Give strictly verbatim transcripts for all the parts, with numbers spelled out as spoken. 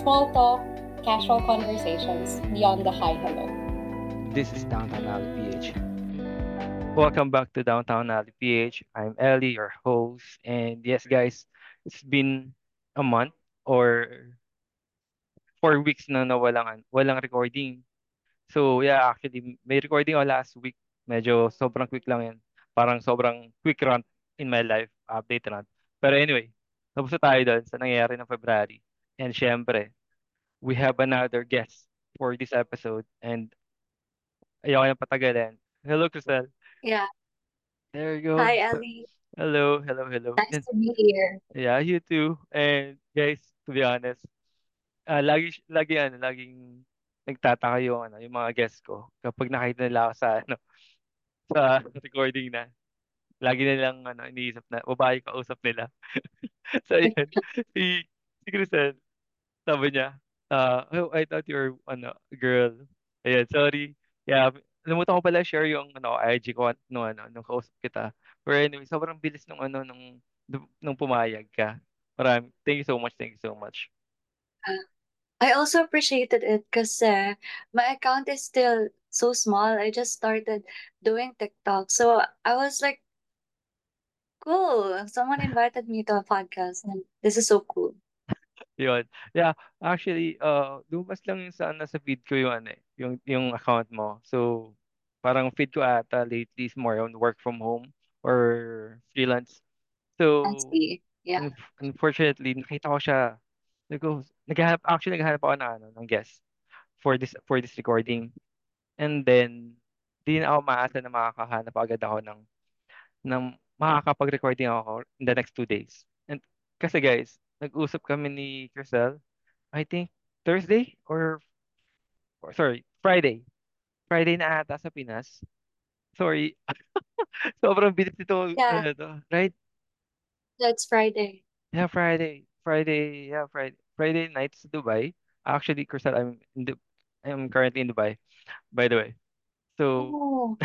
Small talk, casual conversations beyond the high hello. This is Downtown Alley P H. Welcome back to Downtown Alley P H. I'm Ellie, your host. And yes, guys, it's been a month or four weeks na na walang, walang recording. So yeah, actually, may recording ako last week. Medyo sobrang quick lang yan. Parang sobrang quick rant in my life, update rant. Pero anyway, tapos na tayo doon sa nangyayari ng February. And syempre, we have another guest for this episode. And ayaw ko yung patagalin. Hello, Krisell. Yeah. There you go. Hi, Ellie. Hello, hello, hello. Nice and, to be here. Yeah, you too. And guys, to be honest, uh, lagi, lagi, ano, laging nagtataka yung, ano, yung mga guests ko. Kapag nakita nila ako sa, ano, sa recording na, lagi nilang ano, iniisip na, babae kausap nila. So, yun. Si, si Krisell, sabi niya, uh, oh, I thought you were ano, girl. Ayan, sorry. Yeah, nalimutan ko pala share yung ano, I G ko no, ano, nung kausap kita. But anyway, sobrang bilis nung, ano, nung, nung pumayag ka. Maraming, thank you so much, thank you so much. Uh, I also appreciated it because uh, my account is still so small. I just started doing TikTok. So I was like, cool. Someone invited me to a podcast and this is so cool. Yun. Yeah, actually, uh, dumas lang yung saan nasa feed ko yung, ano, yung, yung account mo. So, parang feed ko ata lately is more on work from home or freelance. So, yeah. un- unfortunately, nakita ko siya. Naghahanap, actually, naghahanap ako na, ano, ng guest for this for this recording. And then, di na ako maasa na makakahanap agad ako ng, ng makakapag-recording ako in the next two days. And kasi guys, nag-usap kami ni Krisell, I think Thursday or, or sorry, Friday. Friday na ata sa Pinas. Sorry. Sobrang bilis nito. Yeah. Ano to, right? That's Friday. Yeah, Friday. Friday, yeah, Friday. Friday night sa Dubai. Actually, Krisell, I'm in du- I'm currently in Dubai, by the way. So,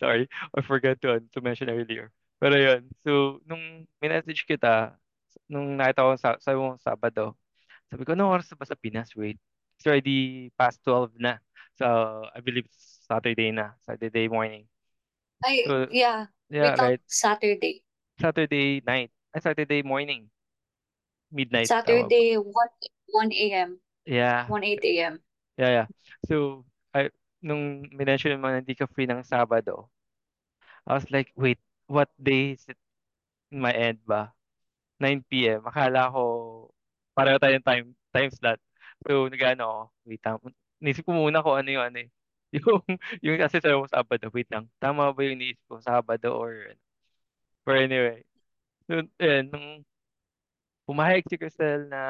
sorry, I forgot to, to mention earlier. Pero yun, so, nung minessage kita, nung nakita ko sa sabi mo Sabado, sabi ko, no oras ba sa Pinas? Wait, it's already past twelve na. So, I believe Saturday na. Saturday morning. Ay, so, yeah. Yeah, right. Saturday. Saturday night. Ay, Saturday morning. Midnight. Saturday, one a.m. Yeah. one eight a.m. Yeah, yeah. So, I, nung minention mo na hindi ka free ng Sabado, I was like, wait, what day is it in my end ba? nine p.m. Akala ko pareho tayong time time slot. So nagano, wait lang. Inisip ko muna ko ano yung ano eh. Yung yung kasi sa Sabado, wait lang. Tama ba yung iniisip ko Sabado or but anyway. So eh nung pumahayag si Krisell na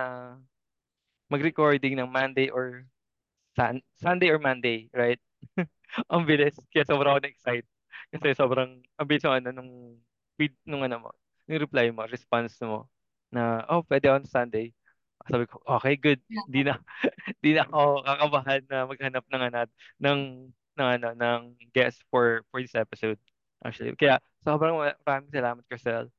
mag-recording ng Monday or San- Sunday or Monday, right? Ang bilis. Kaya sobrang na-excite. Kasi sobrang ang bilis ano nung feed nung ano mo. Yung reply mo, response mo, na, oh, pwede on Sunday. Sabi ko, okay, good. Di na, di na ako kakabahan na maghanap ng, anad, ng, ng, ano, ng guest for, for this episode. Actually, kaya, sobrang maraming salamat, Krisell.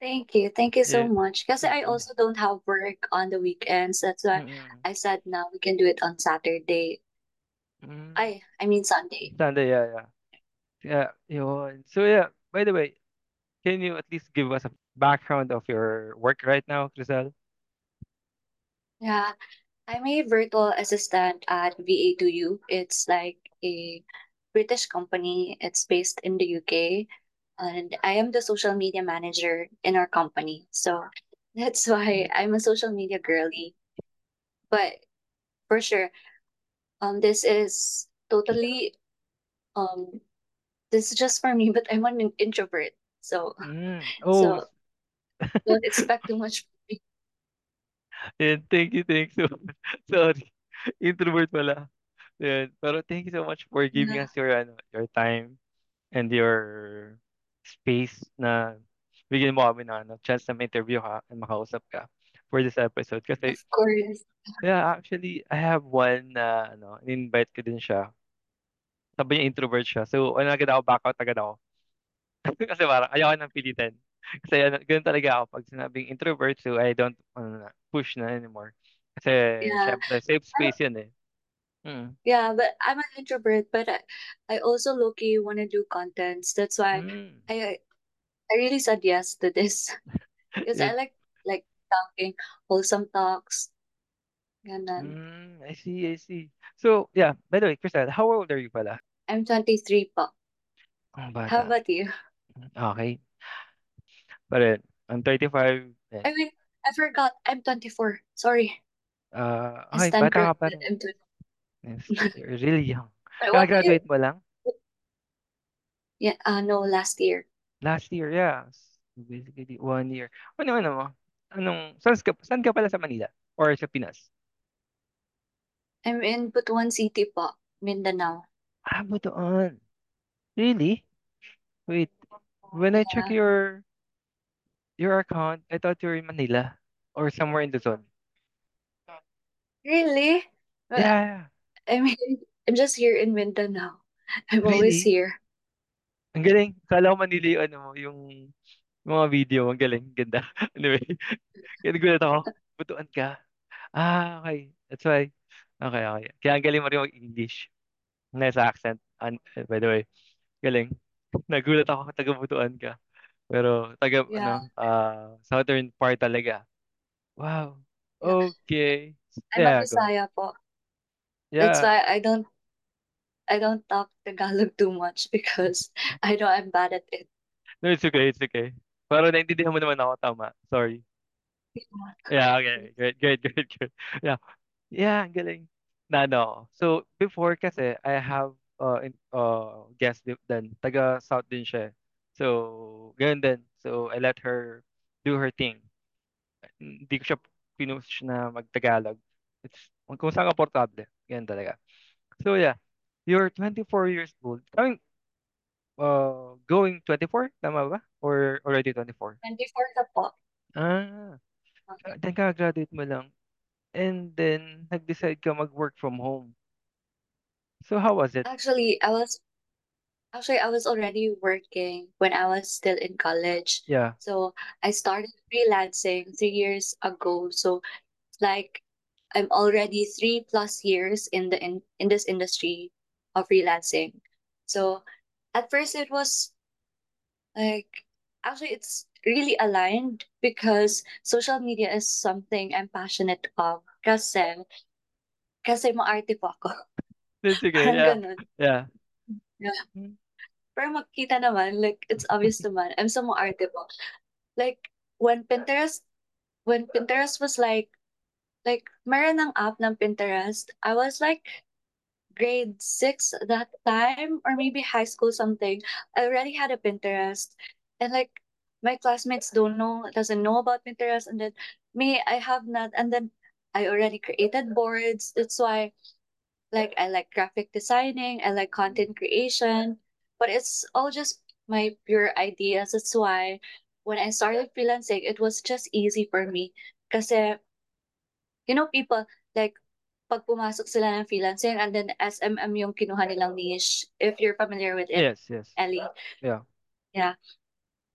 Thank you. Thank you so yeah. much. Kasi I also don't have work on the weekends. That's why mm-hmm. I said now we can do it on Saturday. Mm-hmm. Ay, I mean Sunday. Sunday, yeah, yeah. Yeah, yun. So, yeah, by the way, can you at least give us a background of your work right now, Krisell? Yeah, I'm a virtual assistant at V A two U. It's like a British company. It's based in the U K. And I am the social media manager in our company. So that's why I'm a social media girly. But for sure, um, this is totally, um, this is just for me, but I'm an introvert. So, mm, oh. so don't expect too much from me. Yeah, thank you, thank you. Sorry, introvert pala. Yeah, pero thank you so much for giving yeah. us your ano, your time and your space na bigyan mo kami na ano, chance na ma-interview ka and makausap ka for this episode. Kasi, of course. Yeah, actually, I have one na uh, ano, in-invite ko din siya. Sabi niya introvert siya. So, ano agad ako, back out agad ako. Kasi parang ayaw ko nang pilitin. Kasi ano, ganun talaga ako. Pag sinabing introvert, so I don't ano na, push na anymore. Kasi Yeah. syempre, safe space yun eh. Mm. Yeah, but I'm an introvert, but I, I also low-key want to do contents. That's why Mm. I I really said yes to this because I Yun. like like talking wholesome talks. Ganun. Mm, I see, I see. So, yeah. By the way, Krisell, how old are you pala? I'm twenty-three pa. Ang How bata. about you? Okay. But uh, I'm thirty-five. Eh, I mean, I forgot. I'm twenty-four. Sorry. Uh, I okay, stand bata ka pa corrected. rin. I'm twenty. Yes, you're really young. Wait, what year? Kaka-graduate mo lang? Yeah, uh, no, last year. Last year, yeah. S- Basically, one year. Ano, ano mo? Anong, saan ka, saan ka pala sa Manila? Or sa Pinas? I'm in Butuan City pa, Mindanao. Ah, Butuan. Really? Wait. When I check Yeah. your your account, I thought you were in Manila or somewhere in Luzon. Really? Well, Yeah, I mean, I'm just here in Mindanao. I'm always really? here. Ang galing. Kala ko Manila yung ano mo, yung yung mga video. Ang galing. Ganda. Anyway, kaya nagulat ako. Butuan ka. Ah, okay. That's why. Okay, okay. Kaya ang galing mo rin mag-English. Nice accent. An- by the way, galing. Nagulat ako taga Butuan ka. Pero taga Yeah, ano, ah southern part talaga. Wow. yeah. Okay. I'm a Yeah, go. Bisaya po. That's Yeah. why I don't I don't talk Tagalog too much because I know I'm bad at it. No, it's okay, it's okay. Pero naintindihan mo naman ako, tama. Sorry. Yeah, okay. Great, great, great, great. Yeah. Yeah, ang galing. Na, no. So, before kasi, I have uh, in, uh, guest di- din. Taga South din siya. eh. So, ganun din. So, I let her do her thing. Hindi ko siya pinush na magtagalog. It's kung saan ka portable. Ganun talaga. So, yeah. You're twenty-four years old. Coming, uh, going twenty-four? Tama ba? Or already twenty-four? twenty-four na po. Ah, then kaka-graduate mo lang. And then, nag-decide ka mag-work from home. So, how was it? Actually, I was actually I was already working when I was still in college. Yeah. So I started freelancing three years ago. So like I'm already three plus years in the in, in this industry of freelancing. So at first it was like actually it's really aligned because social media is something I'm passionate of. Kasi kasi maarte po ako. That's okay. Parang Yeah. ganun. Yeah. Yeah. Mm. Pero makita naman, like, it's obvious naman. I'm so maarte po. Like, when Pinterest, when Pinterest was like, like, meron ng app ng Pinterest, I was like, grade six that time or maybe high school something. I already had a Pinterest and like my classmates don't know doesn't know about Pinterest, and then me, I have not, and then I already created boards. That's why like I like graphic designing, I like content creation, but it's all just my pure ideas. That's why when I started freelancing, it was just easy for me. Kasi you know, people, like, pag pumasok sila ng freelancing, and then S M M yung kinuha nilang niche, if you're familiar with it, Yes, yes. Ellie. Yeah. Yeah.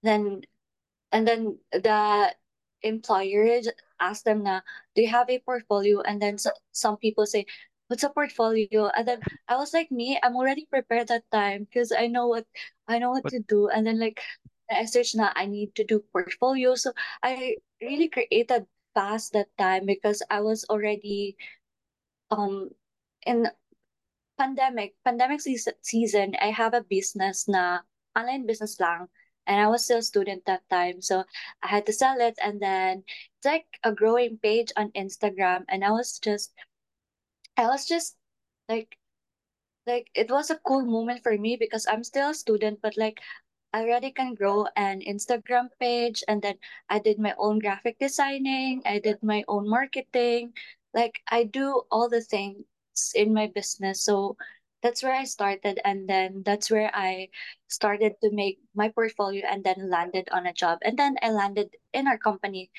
Then, and then the employer j- asked them na, do you have a portfolio? And then so, some people say, what's a portfolio? And then I was like, me, I'm already prepared that time because I know what I know what But, to do. And then like I searched na I need to do portfolio. So I really created fast that time because I was already um in pandemic pandemic season, season I have a business na online business lang, and I was still a student that time, so I had to sell it, and then it's like a growing page on Instagram, and I was just I was just like like it was a cool moment for me because I'm still a student, but like I already can grow an Instagram page, and then I did my own graphic designing, I did my own marketing. Like I do all the things in my business. So that's where I started, and then that's where I started to make my portfolio, and then landed on a job. And then I landed in our company,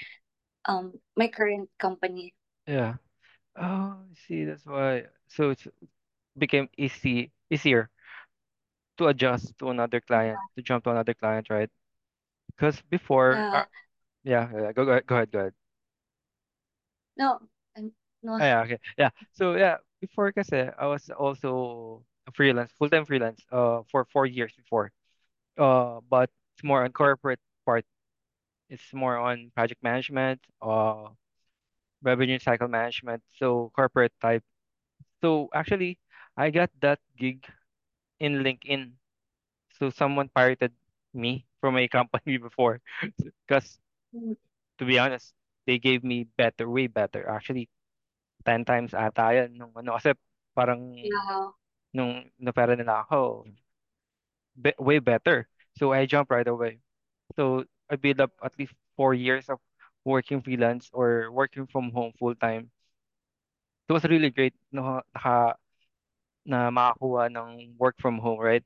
um my current company. yeah. Oh, I see, that's why. So, it became easy, easier to adjust to another client, to jump to another client, right? Because before, uh, Yeah. yeah, yeah, go, go ahead, go ahead, go ahead. No. um, No. Ah, yeah, okay. Yeah. So yeah, before kasi I was also a freelance, full-time freelance uh for four years before. Uh but it's more on corporate part. It's more on project management, uh revenue cycle management, so corporate type. So actually, I got that gig in LinkedIn. So someone pirated me from a company before. Because Mm. to be honest, they gave me better, way better. Actually, ten times ata yan. Nung ano, kasi parang Yeah. nung napera nila ako, be way better. So I jumped right away. So I built up at least four years of working freelance or working from home full time. It was really great no, naka, na makakuha ng work from home, right?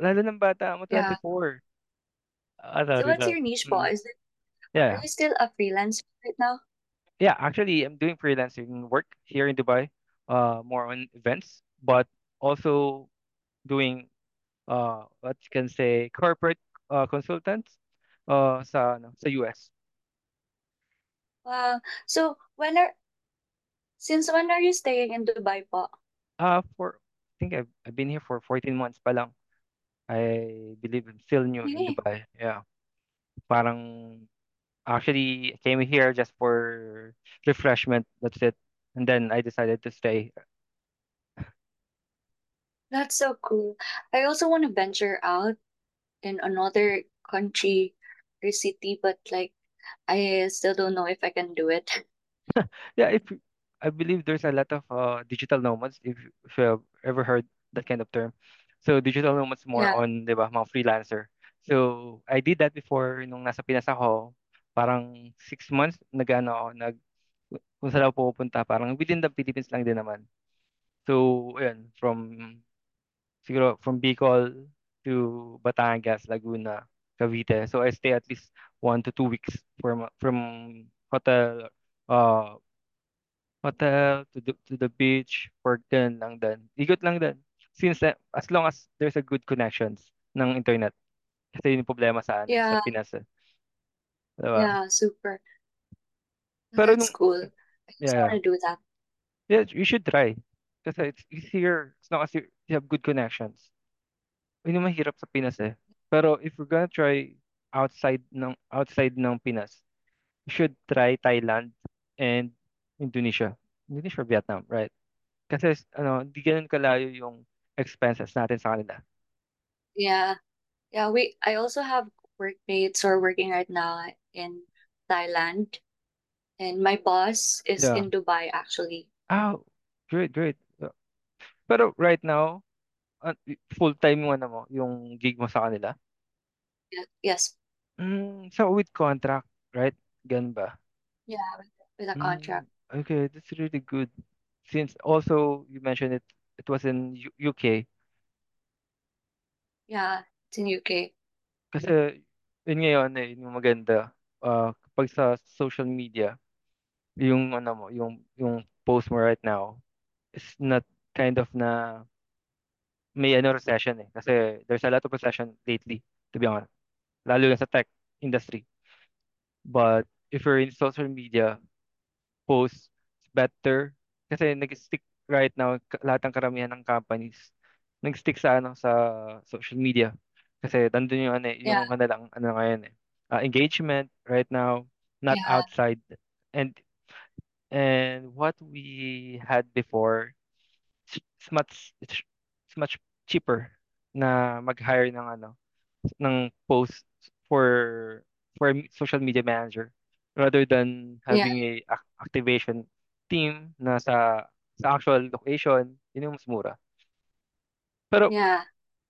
Lalo ng bata mo, Yeah. twenty-four. Ano, So what's diba? your niche, Mm. boss? Is it, are Yeah. you still a freelancer right now? Yeah, actually, I'm doing freelancing work here in Dubai, uh, more on events, but also doing uh, what you can say, corporate uh, consultants uh, sa, ano, sa U S. Wow. So when are since when are you staying in Dubai po? Uh, for, I think I've, I've been here for fourteen months pa lang. I believe I'm still new in Really? Dubai. Yeah. Parang, actually, I came here just for refreshment. That's it. And then I decided to stay. That's so cool. I also want to venture out in another country or city, but like I still don't know if I can do it. Yeah, if you- I believe there's a lot of uh, digital nomads, if, you- if you have ever heard that kind of term. So digital nomads more Yeah. on, di ba, mga freelancer. So I did that before nung nasa Pinas ako. Parang six months, nag-ano ako, nag, kung saan ako pupunta, parang within the Philippines lang din naman. So, ayun, from, siguro, from Bicol to Batangas, Laguna, Cavite. So I stay at least one to two weeks from, from hotel, uh, hotel to the to the beach, work din lang din. Ikot lang din. Since na- as long as there's a good connections ng internet. Kasi yun yung problema sa ano, sa Yeah. Pinas. eh. Diba? Yeah. Super. Pero That's nung cool. I just yeah, want to do that. yeah, you should try. Kasi it's easier as long as you, you have good connections. Yun yung mahirap sa Pinas eh. Pero if you're gonna try outside ng outside ng Pinas, you should try Thailand and Indonesia. Indonesia or Vietnam, right? Kasi s- ano, hindi ganun kalayo yung expenses natin sa kanila. Yeah. Yeah, we I also have workmates who are working right now in Thailand, and my boss is Yeah. in Dubai actually. Ah, great, great. Uh, Pero right now, uh, y- full-time yung ano mo, yung gig mo sa kanila. Yeah. Yes. Mm, so with contract, right? Ganun ba? Yeah, with, with a Mm, contract. okay, that's really good. Since also you mentioned it, it was in U UK. Yeah, it's in U K. Kasi yun ngayon, eh, yun yung maganda. Uh, kapag sa social media, yung ano mo, yung, yung post mo right now, it's not kind of na may ano recession eh. Kasi there's a lot of recession lately, to be honest. Lalo na sa tech industry. But if you're in social media, post it's better. Kasi nag-stick right now, ka- lahat ng karamihan ng companies, nag-stick sa, ano, sa social media. Kasi nandun yung, ano, eh, Yeah, yung kanilang ano ngayon eh. Uh, engagement right now, not yeah, outside. And and what we had before, it's it's much it's, it's much cheaper na mag-hire ng ano ng post for for a social media manager rather than yeah, having a ac- activation team na sa sa actual location. Yun yung mas mura. Pero yeah.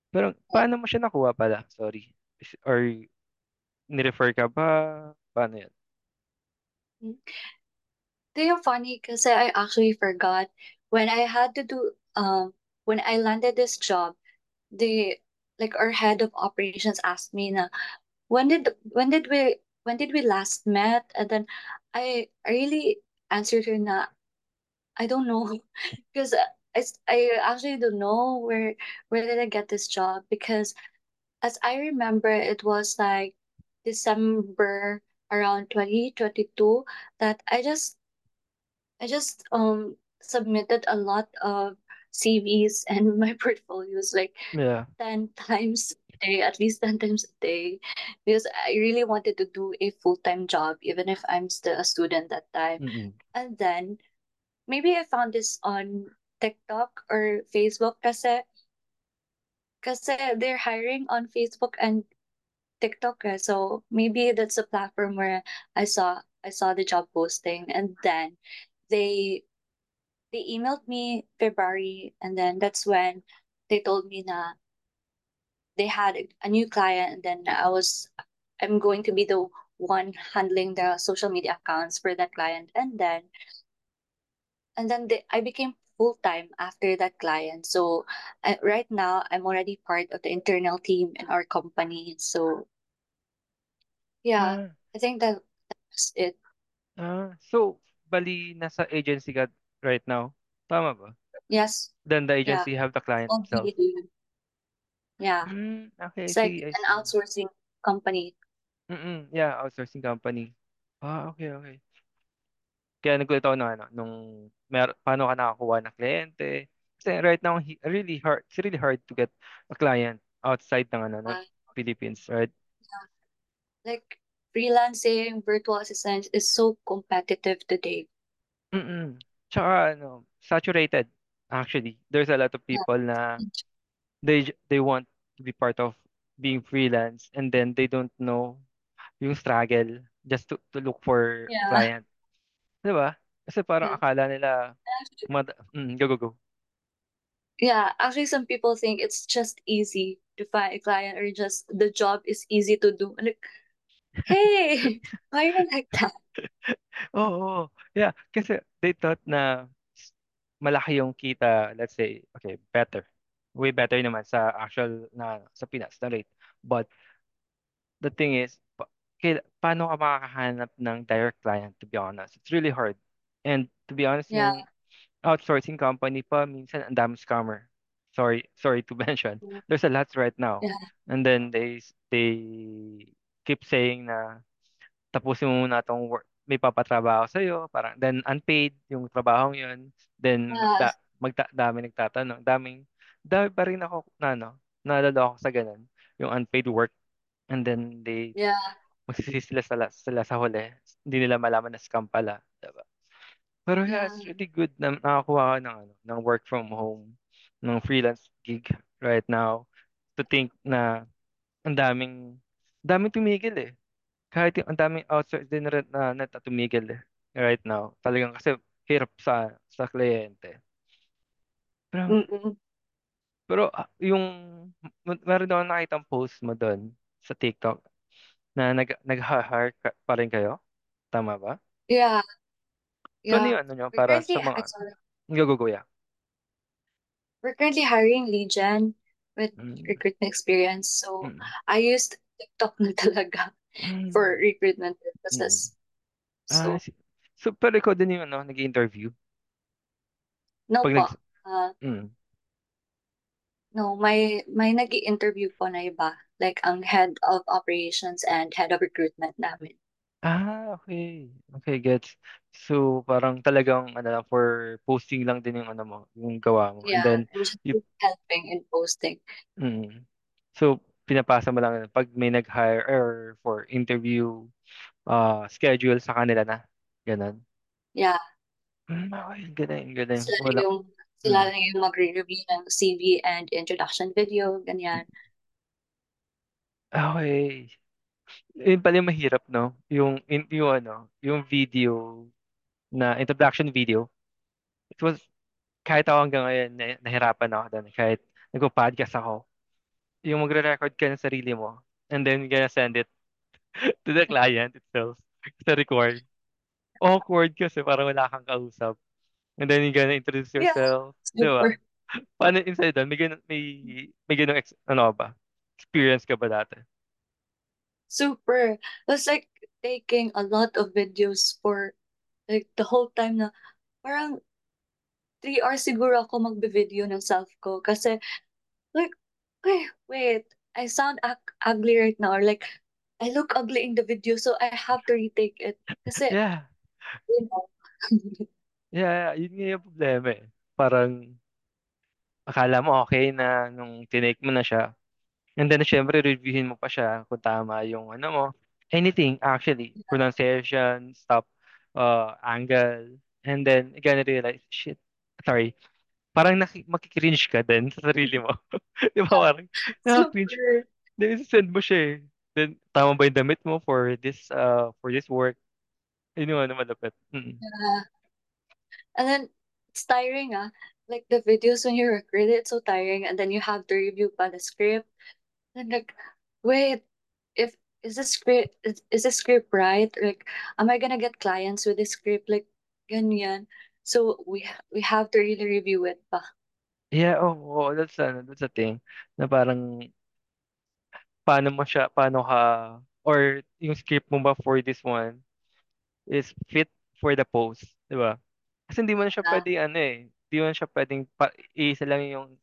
pero paano mo siya nakuha pala? Sorry. Is- Or ni-refer ka ba? Paano yan? Mm. They are funny because I actually forgot when I had to do um when I landed this job. They like our head of operations asked me na when did when did we when did we last met, and then I I really answered her na I don't know because I, s- I actually don't know where where did I get this job because as I remember, it was like December around twenty twenty-two that I just I just um submitted a lot of C Vs and my portfolios, like yeah. ten times a day, at least ten times a day, because I really wanted to do a full-time job, even if I'm still a student that time. Mm-hmm. And then maybe I found this on TikTok or Facebook kasi, kasi they're hiring on Facebook and TikTok. Eh? So maybe that's a platform where I saw I saw the job posting, and then they they emailed me February, and then that's when they told me na they had a new client, and then I was I'm going to be the one handling the social media accounts for that client, and then and then they, I became full-time after that client. So uh, right now, I'm already part of the internal team in our company. So yeah, ah. I think that, that's it. Ah. So, bali, nasa agency ka right now? Tama ba? Yes. Then the agency yeah. have the client itself. Yeah. Mm, okay, it's I like see, an outsourcing company. Mm-mm, yeah, outsourcing company. Ah, okay, okay. Kaya nagkulito ako ng ano, nung mer- paano ka nakakuha ng kliyente. Kasi right now, he, really hard, it's really hard to get a client outside ng ano, uh, Philippines, right? Yeah. Like, freelancing, virtual assistants is so competitive today. Mm-mm. Tsaka, ano, saturated, actually. There's a lot of people yeah. na they they want to be part of being freelance, and then they don't know yung struggle just to, to look for yeah. client. Diba? Kasi parang yeah. akala nila mad- mm, go, go, go. Yeah, actually some people think it's just easy to find a client, or just the job is easy to do. Like, hey, why are you like that? Oh, oh, yeah. Kasi they thought na malaki yung kita, let's say, okay, better. Way better naman sa actual na sa Pinas na rate. But the thing is, Kaya, paano ka makakahanap ng direct client, to be honest? It's really hard. And to be honest, yeah. yung outsourcing company pa, minsan ang dami scammer. Sorry, sorry to mention. Yeah. There's a lot right now. Yeah. And then they they keep saying na tapusin mo muna itong work. May papatrabaho sa'yo. Parang, then unpaid yung trabahong yun. Then yeah. magda, magda, dami nagtatanong. Daming, dami pa rin ako na, no, nalala ako sa ganun. Yung unpaid work. And then they... Yeah. Magsisisi sila sa, sila sa huli. Hindi nila malaman na scam pala. Diba? Pero yeah, yeah, it's really good na nakakuha ka ng, ano, ng work from home, ng freelance gig right now. To think na ang daming, daming tumigil eh. Kahit ang daming outsource din rin na net na tumigil eh right now. Talagang kasi hirap sa sa kliyente. Pero, mm-mm. pero yung, meron daw nakita ang post mo doon sa TikTok. Na nag nag-hire pa rin kayo? Tama ba? Yeah. So, yeah. Ano yun, ano yun, para sa mga... Go-go-go, yeah. We're currently hiring lead gen with mm. recruitment experience. So, mm. I used TikTok na talaga mm. for recruitment purposes. Mm. So, ah, so, pero ikaw din yung ano, nag-interview? No Pag po. Nag- uh, mm. No, may, may nag-interview po na iba. Like, ang head of operations and head of recruitment namin. Ah, okay. Okay, gets. So, parang talagang, ano lang, for posting lang din yung, ano mo, yung gawa mo. Yeah, and then, I'm just you... helping in posting. Mm. So, pinapasa mo lang, pag may nag-hire or for interview, uh, schedule sa kanila na. Ganon. Yeah. Mm, okay, ganon, ganon. So, wala. Yung... Sila lang yung mag-review ng C V and introduction video, ganyan. Okay. Yun pala yung mahirap, no? Yung, yung, ano, yung video, na introduction video. It was, kahit ako hanggang ngayon, nahirapan ako doon. Kahit nag-podcast ako. Yung magre-record ka ng sarili mo, and then you're gonna send it to the client itself to record. Awkward kasi parang wala kang kausap. And then you're gonna introduce yourself. Yeah, diba? Paano inside doon? May ganun, may, may ganun, ano ba? Experience ka ba dati? Super. It's like taking a lot of videos for like the whole time na parang three hours siguro ako magbe-video ng self ko. Kasi like, wait, wait. I sound ugly right now, or like I look ugly in the video, so I have to retake it. Kasi, yeah. You know. Yeah, yun nga yung problema eh. Parang, akala mo okay na nung tinake mo na siya. And then, syempre, reviewin mo pa siya kung tama yung ano mo. Anything, actually. Pronunciation, stop, uh, angle. And then, again, I realize, shit, sorry. Parang makikringe ka din sa sarili mo. Di ba? Parang, nakakringe. Then, send mo siya eh. Then, tama ba yung damit mo for this, uh, for this work? Yun yung ano, malapit. Mm-mm. Yeah. And then, it's tiring ah. Like, the videos when you record it, it's so tiring. And then, you have to review pa the script. And like, wait, if is this script is, is this script right? Like, am I gonna get clients with this script? Like, ganyan. So we we have to really review it pa. Yeah, oh, oh that's a that's a thing. Na parang paano mo siya, paano ka or yung script mo ba for this one is fit for the post, di ba? Kasi hindi mo na siya yeah. pwedeng ano eh, hindi mo na siya pwedeng pa, isa lang yung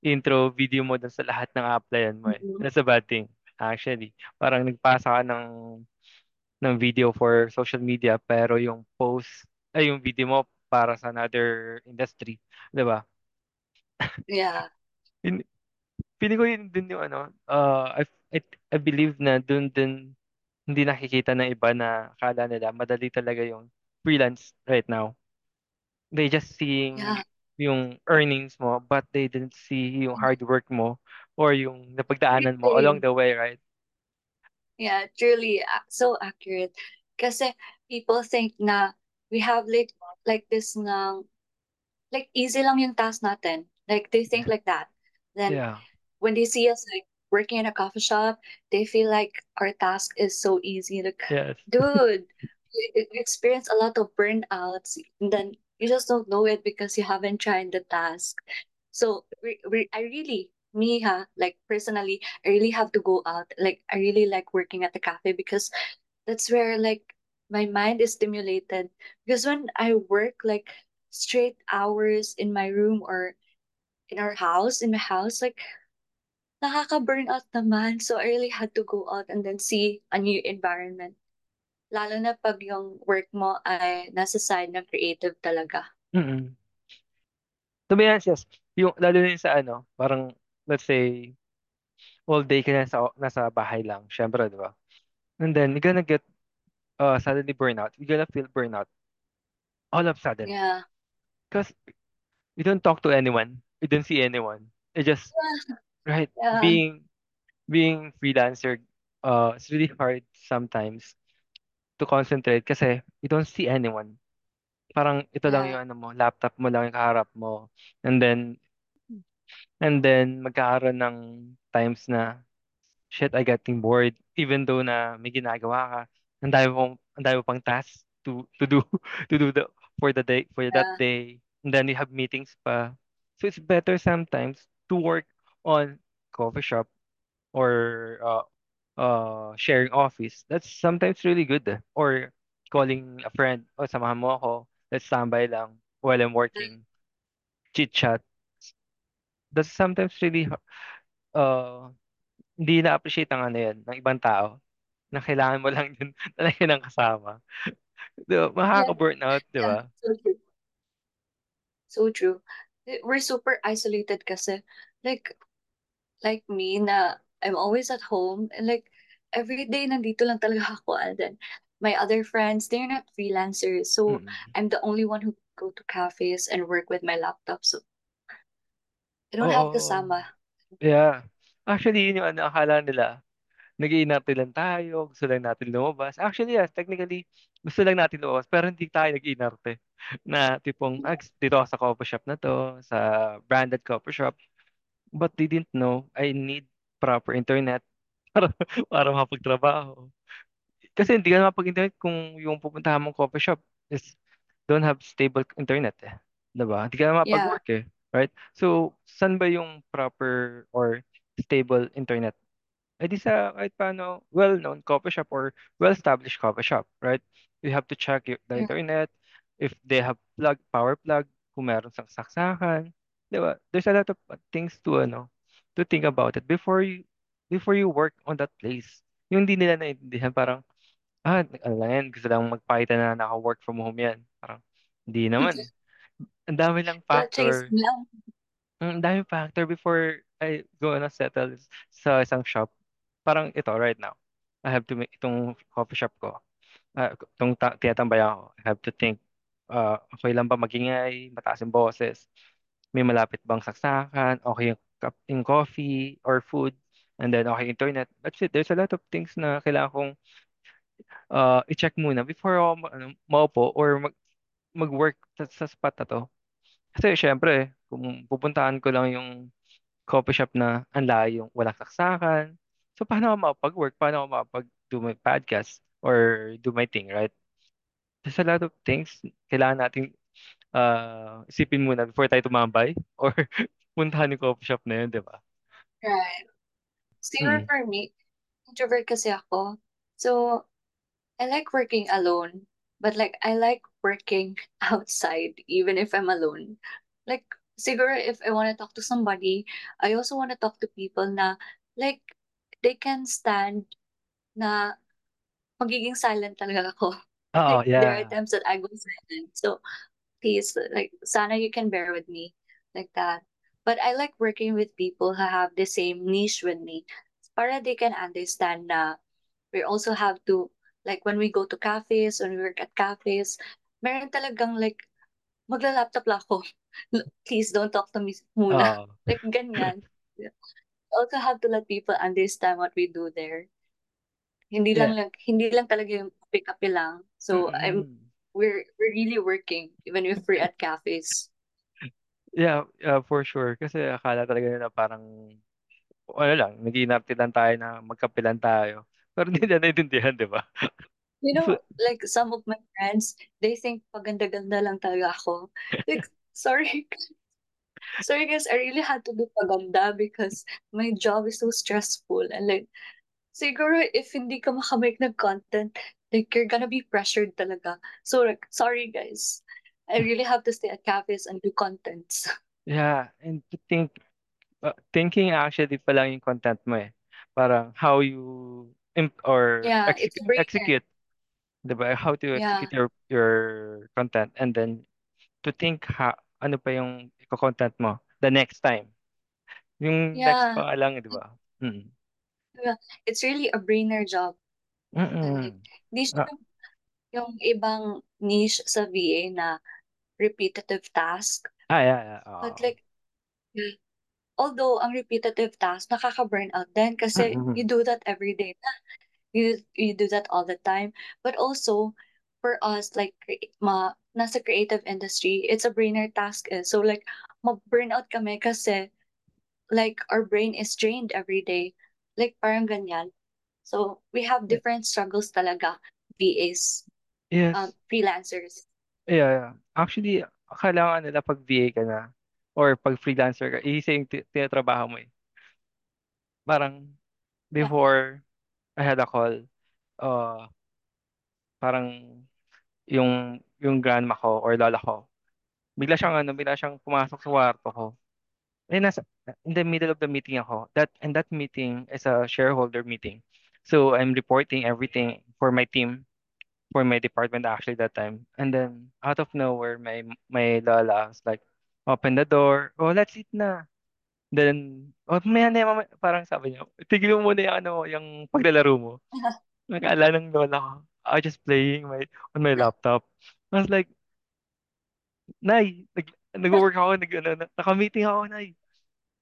intro video mo dun sa lahat ng applyan mo eh. Mm-hmm. That's a bad thing, actually. Parang nagpasa ka ng, ng video for social media pero yung post, ay yung video mo para sa another industry. Diba? Yeah. Pin, pili ko yun dun yung ano, uh, I, I, I believe na dun dun hindi nakikita ng iba na akala nila madali talaga yung freelance right now. They just seeing yeah. yung earnings mo but they didn't see yung hard work mo or yung napagdaanan mo along the way, right? Yeah, truly. So accurate. Kasi people think na we have like, like this na like easy lang yung task natin. Like they think like that. Then yeah. when they see us like working in a coffee shop, they feel like our task is so easy. Like, yes. dude, we experience a lot of burnouts. And then you just don't know it because you haven't tried the task. So re, re, I really, me, ha, like personally, I really have to go out. Like I really like working at the cafe because that's where like my mind is stimulated. Because when I work like straight hours in my room or in our house, in my house, like nakaka-burn out naman. So I really had to go out and then see a new environment. Lalo na pag yung work mo ay nasa side ng creative talaga. Mm-hmm. To be honest, yes. Yung, lalo na yung sa ano, parang, let's say, all day ka nasa, nasa bahay lang, syempre, di ba? And then, you're gonna get uh, suddenly burnout. You're gonna feel burnout. All of a sudden. Yeah. Because you don't talk to anyone. You don't see anyone. It just, yeah. right? Yeah. Being, being freelancer, uh, it's really hard sometimes to concentrate kasi you don't see anyone. Parang ito yeah. lang yung ano mo, laptop mo lang yung kaharap mo. And then, and then magkakaroon ng times na, shit, I getting bored. Even though na may ginagawa ka, ang dami pang, ang dami pang tasks to, to do, to do the, for the day, for yeah. that day. And then you have meetings pa. So it's better sometimes to work on coffee shop or uh, Uh, sharing office, that's sometimes really good. Eh? Or calling a friend, oh, samahan mo ako, let's standby lang while I'm working. Chit-chat. That's sometimes really, uh, hindi na-appreciate ang ano yan, ng ibang tao, na kailangan mo lang din talaga ng kasama. Diba? Makaka-burnout, yeah. di ba? Yeah. So true. So true. We're super isolated kasi. Like, like me na, I'm always at home and like every day nandito lang talaga ako, and then my other friends, they're not freelancers, so mm-hmm. I'm the only one who go to cafes and work with my laptop, so I don't oh, have kasama. Yeah. Actually, yun yung ano, akala nila, nag-iinarte lang tayo, gusto lang natin lumabas. Actually, yes, technically, gusto lang natin lumabas, pero hindi tayo nag-iinarte. Na tipong, ah, dito ako sa coffee shop na to, sa branded coffee shop, but they didn't know I need proper internet para, para mapagtrabaho. Kasi hindi ka na mapag-internet kung yung pupuntahan mong coffee shop is don't have stable internet eh. Diba? Hindi ka na mapag-work yeah. eh. Right? So, saan ba yung proper or stable internet? Eh di sa kahit paano well-known coffee shop or well-established coffee shop. Right? You have to check the yeah. internet if they have plug, power plug, kung meron sang saksakan. Diba? There's a lot of things to ano to think about it before you before you work on that place. Yung hindi nila naiintindihan, parang, ah, ano lang yan, gusto lang magpakita na naka-work from home yan. Parang, hindi naman. Ang dami lang factor. Ang dami factor before I go and settle sa isang shop. Parang ito, right now. I have to make itong coffee shop ko. Uh, itong ta- tinatambay ako. I have to think, uh, okay lang ba magingay, mataas yung boses, may malapit bang saksakan, okay yung, yung coffee or food, and then okay internet. That's it. There's a lot of things na kailangan kong uh, i-check muna before ako ma- ano, maupo or mag- mag-work sa, sa spot na to. Kasi syempre, kung pupuntaan ko lang yung coffee shop na ang layo, yung walang saksakan, so paano ako makapag-work? Paano ako makapag-do my podcast or do my thing, right? There's a lot of things kailangan natin uh, isipin muna before tayo tumambay or puntahan yung coffee shop na yun, di ba? Right. Siguro hmm. for me, introvert kasi ako. So, I like working alone. But like, I like working outside even if I'm alone. Like, siguro if I want to talk to somebody, I also want to talk to people na like, they can stand na magiging silent talaga ako. Oh, like, yeah. There are times that I go silent. So, please, like, sana you can bear with me like that. But I like working with people who have the same niche with me. Para they can understand na we also have to, like, when we go to cafes or we work at cafes, meron talagang, like, magla-laptop lang ako. Please don't talk to me muna. Oh. Like, ganyan. Also have to let people understand what we do there. Hindi yeah. lang, lang hindi lang talaga yung pick-up lang. So mm-hmm. I'm we're we're really working even if we're at cafes. Yeah, uh, for sure. Kasi akala talaga na parang ano lang, nag-iinarte lang tayo na magkapilan tayo. Pero hindi na naiintindihan, di ba? You know, like some of my friends, they think paganda-ganda lang talaga ako. Like, sorry. Sorry guys, I really had to do paganda because my job is so stressful. And like, siguro, if hindi ka makamake ng content, like, you're gonna be pressured talaga. So, like, sorry, guys. I really have to stay at cafes and do contents. Yeah, and to think, uh, thinking actually pa lang yung content mo eh. Parang how you, imp- or yeah, ex- execute, diba? How to execute yeah. your, your content. And then, to think, ha, ano pa yung content mo the next time. Yung yeah. next pa lang, diba? Mm-hmm. It's really a brainer job. Mm-mm. Di siya ah. yung ibang niche sa V A na repetitive task. Ah, yeah, yeah. Oh. But like, although ang repetitive task, nakaka-burn out din kasi mm-hmm. you do that every day. You, you do that all the time. But also, for us, like, ma, nasa creative industry, it's a brainer task. Eh. So like, ma-burn out kami kasi like, our brain is drained every day. Like, parang ganyan. So, we have different struggles talaga. V As. Yes. Um, freelancers. Yeah, yeah. Actually, kailangan nila pag V A ka na or pag freelancer ka, isa yung t- tinatrabaho mo eh. Parang, before I had a call, uh, parang yung yung grandma ko or lola ko, bigla siyang, ano, bigla siyang pumasok sa kwarto ko. And nasa, in the middle of the meeting ako. That and that meeting is a shareholder meeting. So I'm reporting everything for my team, for my department actually that time. And then out of nowhere, my my lola was like, open the door. Oh, let's eat na. Then, oh, may ano, may, parang sabi niya, tigil mo muna yung, ano, yung paglalaro mo. Nag-ala ng lola ko. I was just playing my on my laptop. I was like, Nay, nag, nag-work ako, nag, ano, naka-meeting ako, Nay.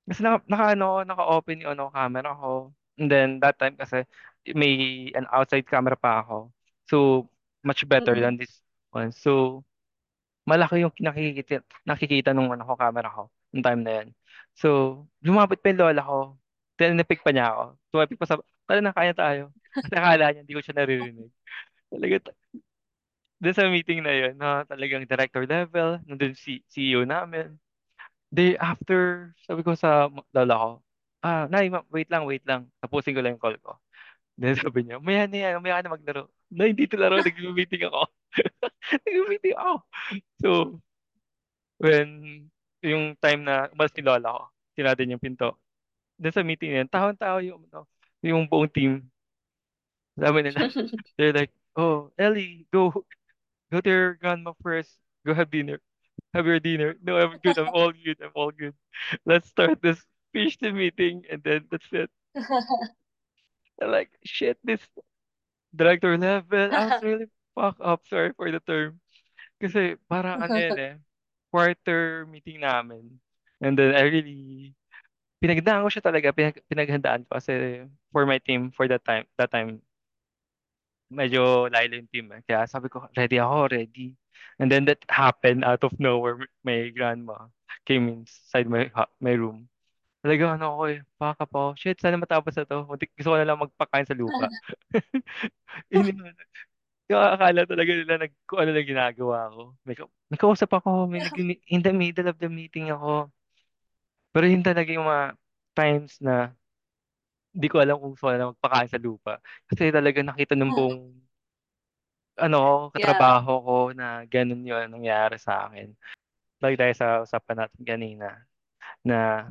Kasi naka, naka, ano, naka-open yung ano, camera ko. And then that time kasi may an outside camera pa ako. So, much better mm-hmm. than this one. So, malaki yung nakikita, nakikita nung ano, camera ko. Nung time na yan. So, lumapit pa yung lola ko. Then, napik pa niya ako. Tumapik pa sa, tala na, kaya tayo. At nakala niya, hindi ko siya naririnig. Talaga, doon sa meeting na yun, na talagang director level, nandun si C E O namin. Day after, sabi ko sa lola ko, ah, Nay, ma- wait lang, wait lang. Tapusin ko lang yung call ko. Then sabi niya, maya na yan, maya na maglaro. Nay, hindi ito laro, nag-meeting ako. Nag-meeting ako. So, when yung time na umalas ni lola ko, sinabi niya yung pinto. Then sa meeting na yun, taon-taon yung, yung buong team. Sabi nila, they're like, oh, Ellie, go, go to your grandma first. Go have dinner. Have your dinner. No, I'm good. I'm all good. I'm all good. Let's start this pitch the meeting and then that's it. I'm like, shit, this director level, I was really fucked up. Sorry for the term. Kasi parang ano yan eh, quarter meeting namin. And then I really, pinaghandaan ko siya talaga. Pinag pinaghandaan ko kasi for my team, for that time, that time, medyo lalo yung team eh. Kaya sabi ko, ready ako, ready. And then that happened out of nowhere. My grandma came inside my my room. Talaga ano ako eh, baka po, shit, sana matapos na to. Gusto ko na lang magpakain sa lupa. Yung akala talaga nila nag, kung ano lang ginagawa ko. May, may kausap ako, may, in the middle of the meeting ako. Pero yun talaga yung mga times na hindi ko alam kung gusto ko na lang magpakain sa lupa. Kasi talaga nakita ng buong ano, katrabaho yeah. ko na ganun yun ang nangyari sa akin. Like tayo sa usapan natin kanina na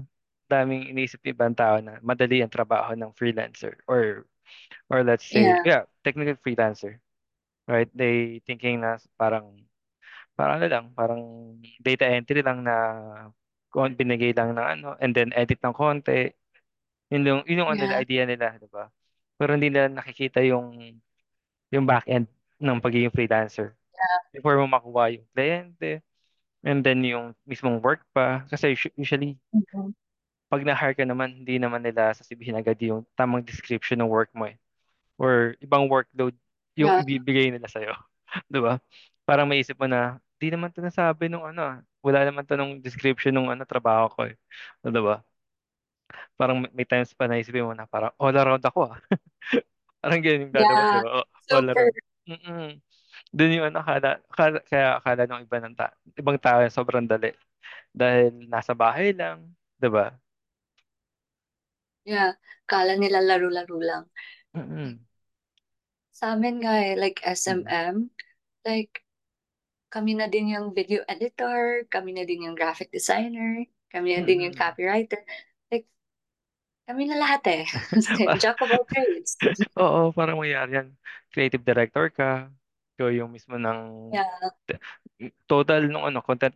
daming inisip ibang tao na madali ang trabaho ng freelancer or or let's say, yeah, yeah technical freelancer. Right? They thinking na parang parang ano lang, parang data entry lang na kung binigay lang ng ano and then edit ng konti. Yun yung, yun yung yeah. idea nila, di ba? Pero hindi nila nakikita yung yung back-end ng pagiging freelancer. Yeah. Before mo makuha yung kliyente and then yung mismong work pa. Kasi usually, mm-hmm. pag na-hire ka naman, hindi naman nila sasabihin agad yung tamang description ng work mo eh. Or ibang workload yung yeah. ibibigay nila sa'yo. Diba? Parang maisip mo na, di naman ito nasabi nung ano, wala naman ito nung description nung ano, trabaho ko eh. Diba? Parang may times pa naisipin mo na parang all around ako ah. Parang ganyan yung dadabas, yeah. diba? All Super. around. Mm-mm. Doon yung ano, akala, akala, kaya akala ng iba ng ta- ibang tao sobrang dali. Dahil nasa bahay lang. Diba? Yeah, kala nila laro-laro lang. Mm-hmm. Sa amin nga eh, like S M M, mm-hmm. like kami na din yung video editor, kami na din yung graphic designer, kami na mm-hmm. din yung copywriter. Like, kami na lahat eh. Jack of all trades. Oo, parang mayari yan. Creative director ka, ikaw yung mismo ng yeah. total nung ano, content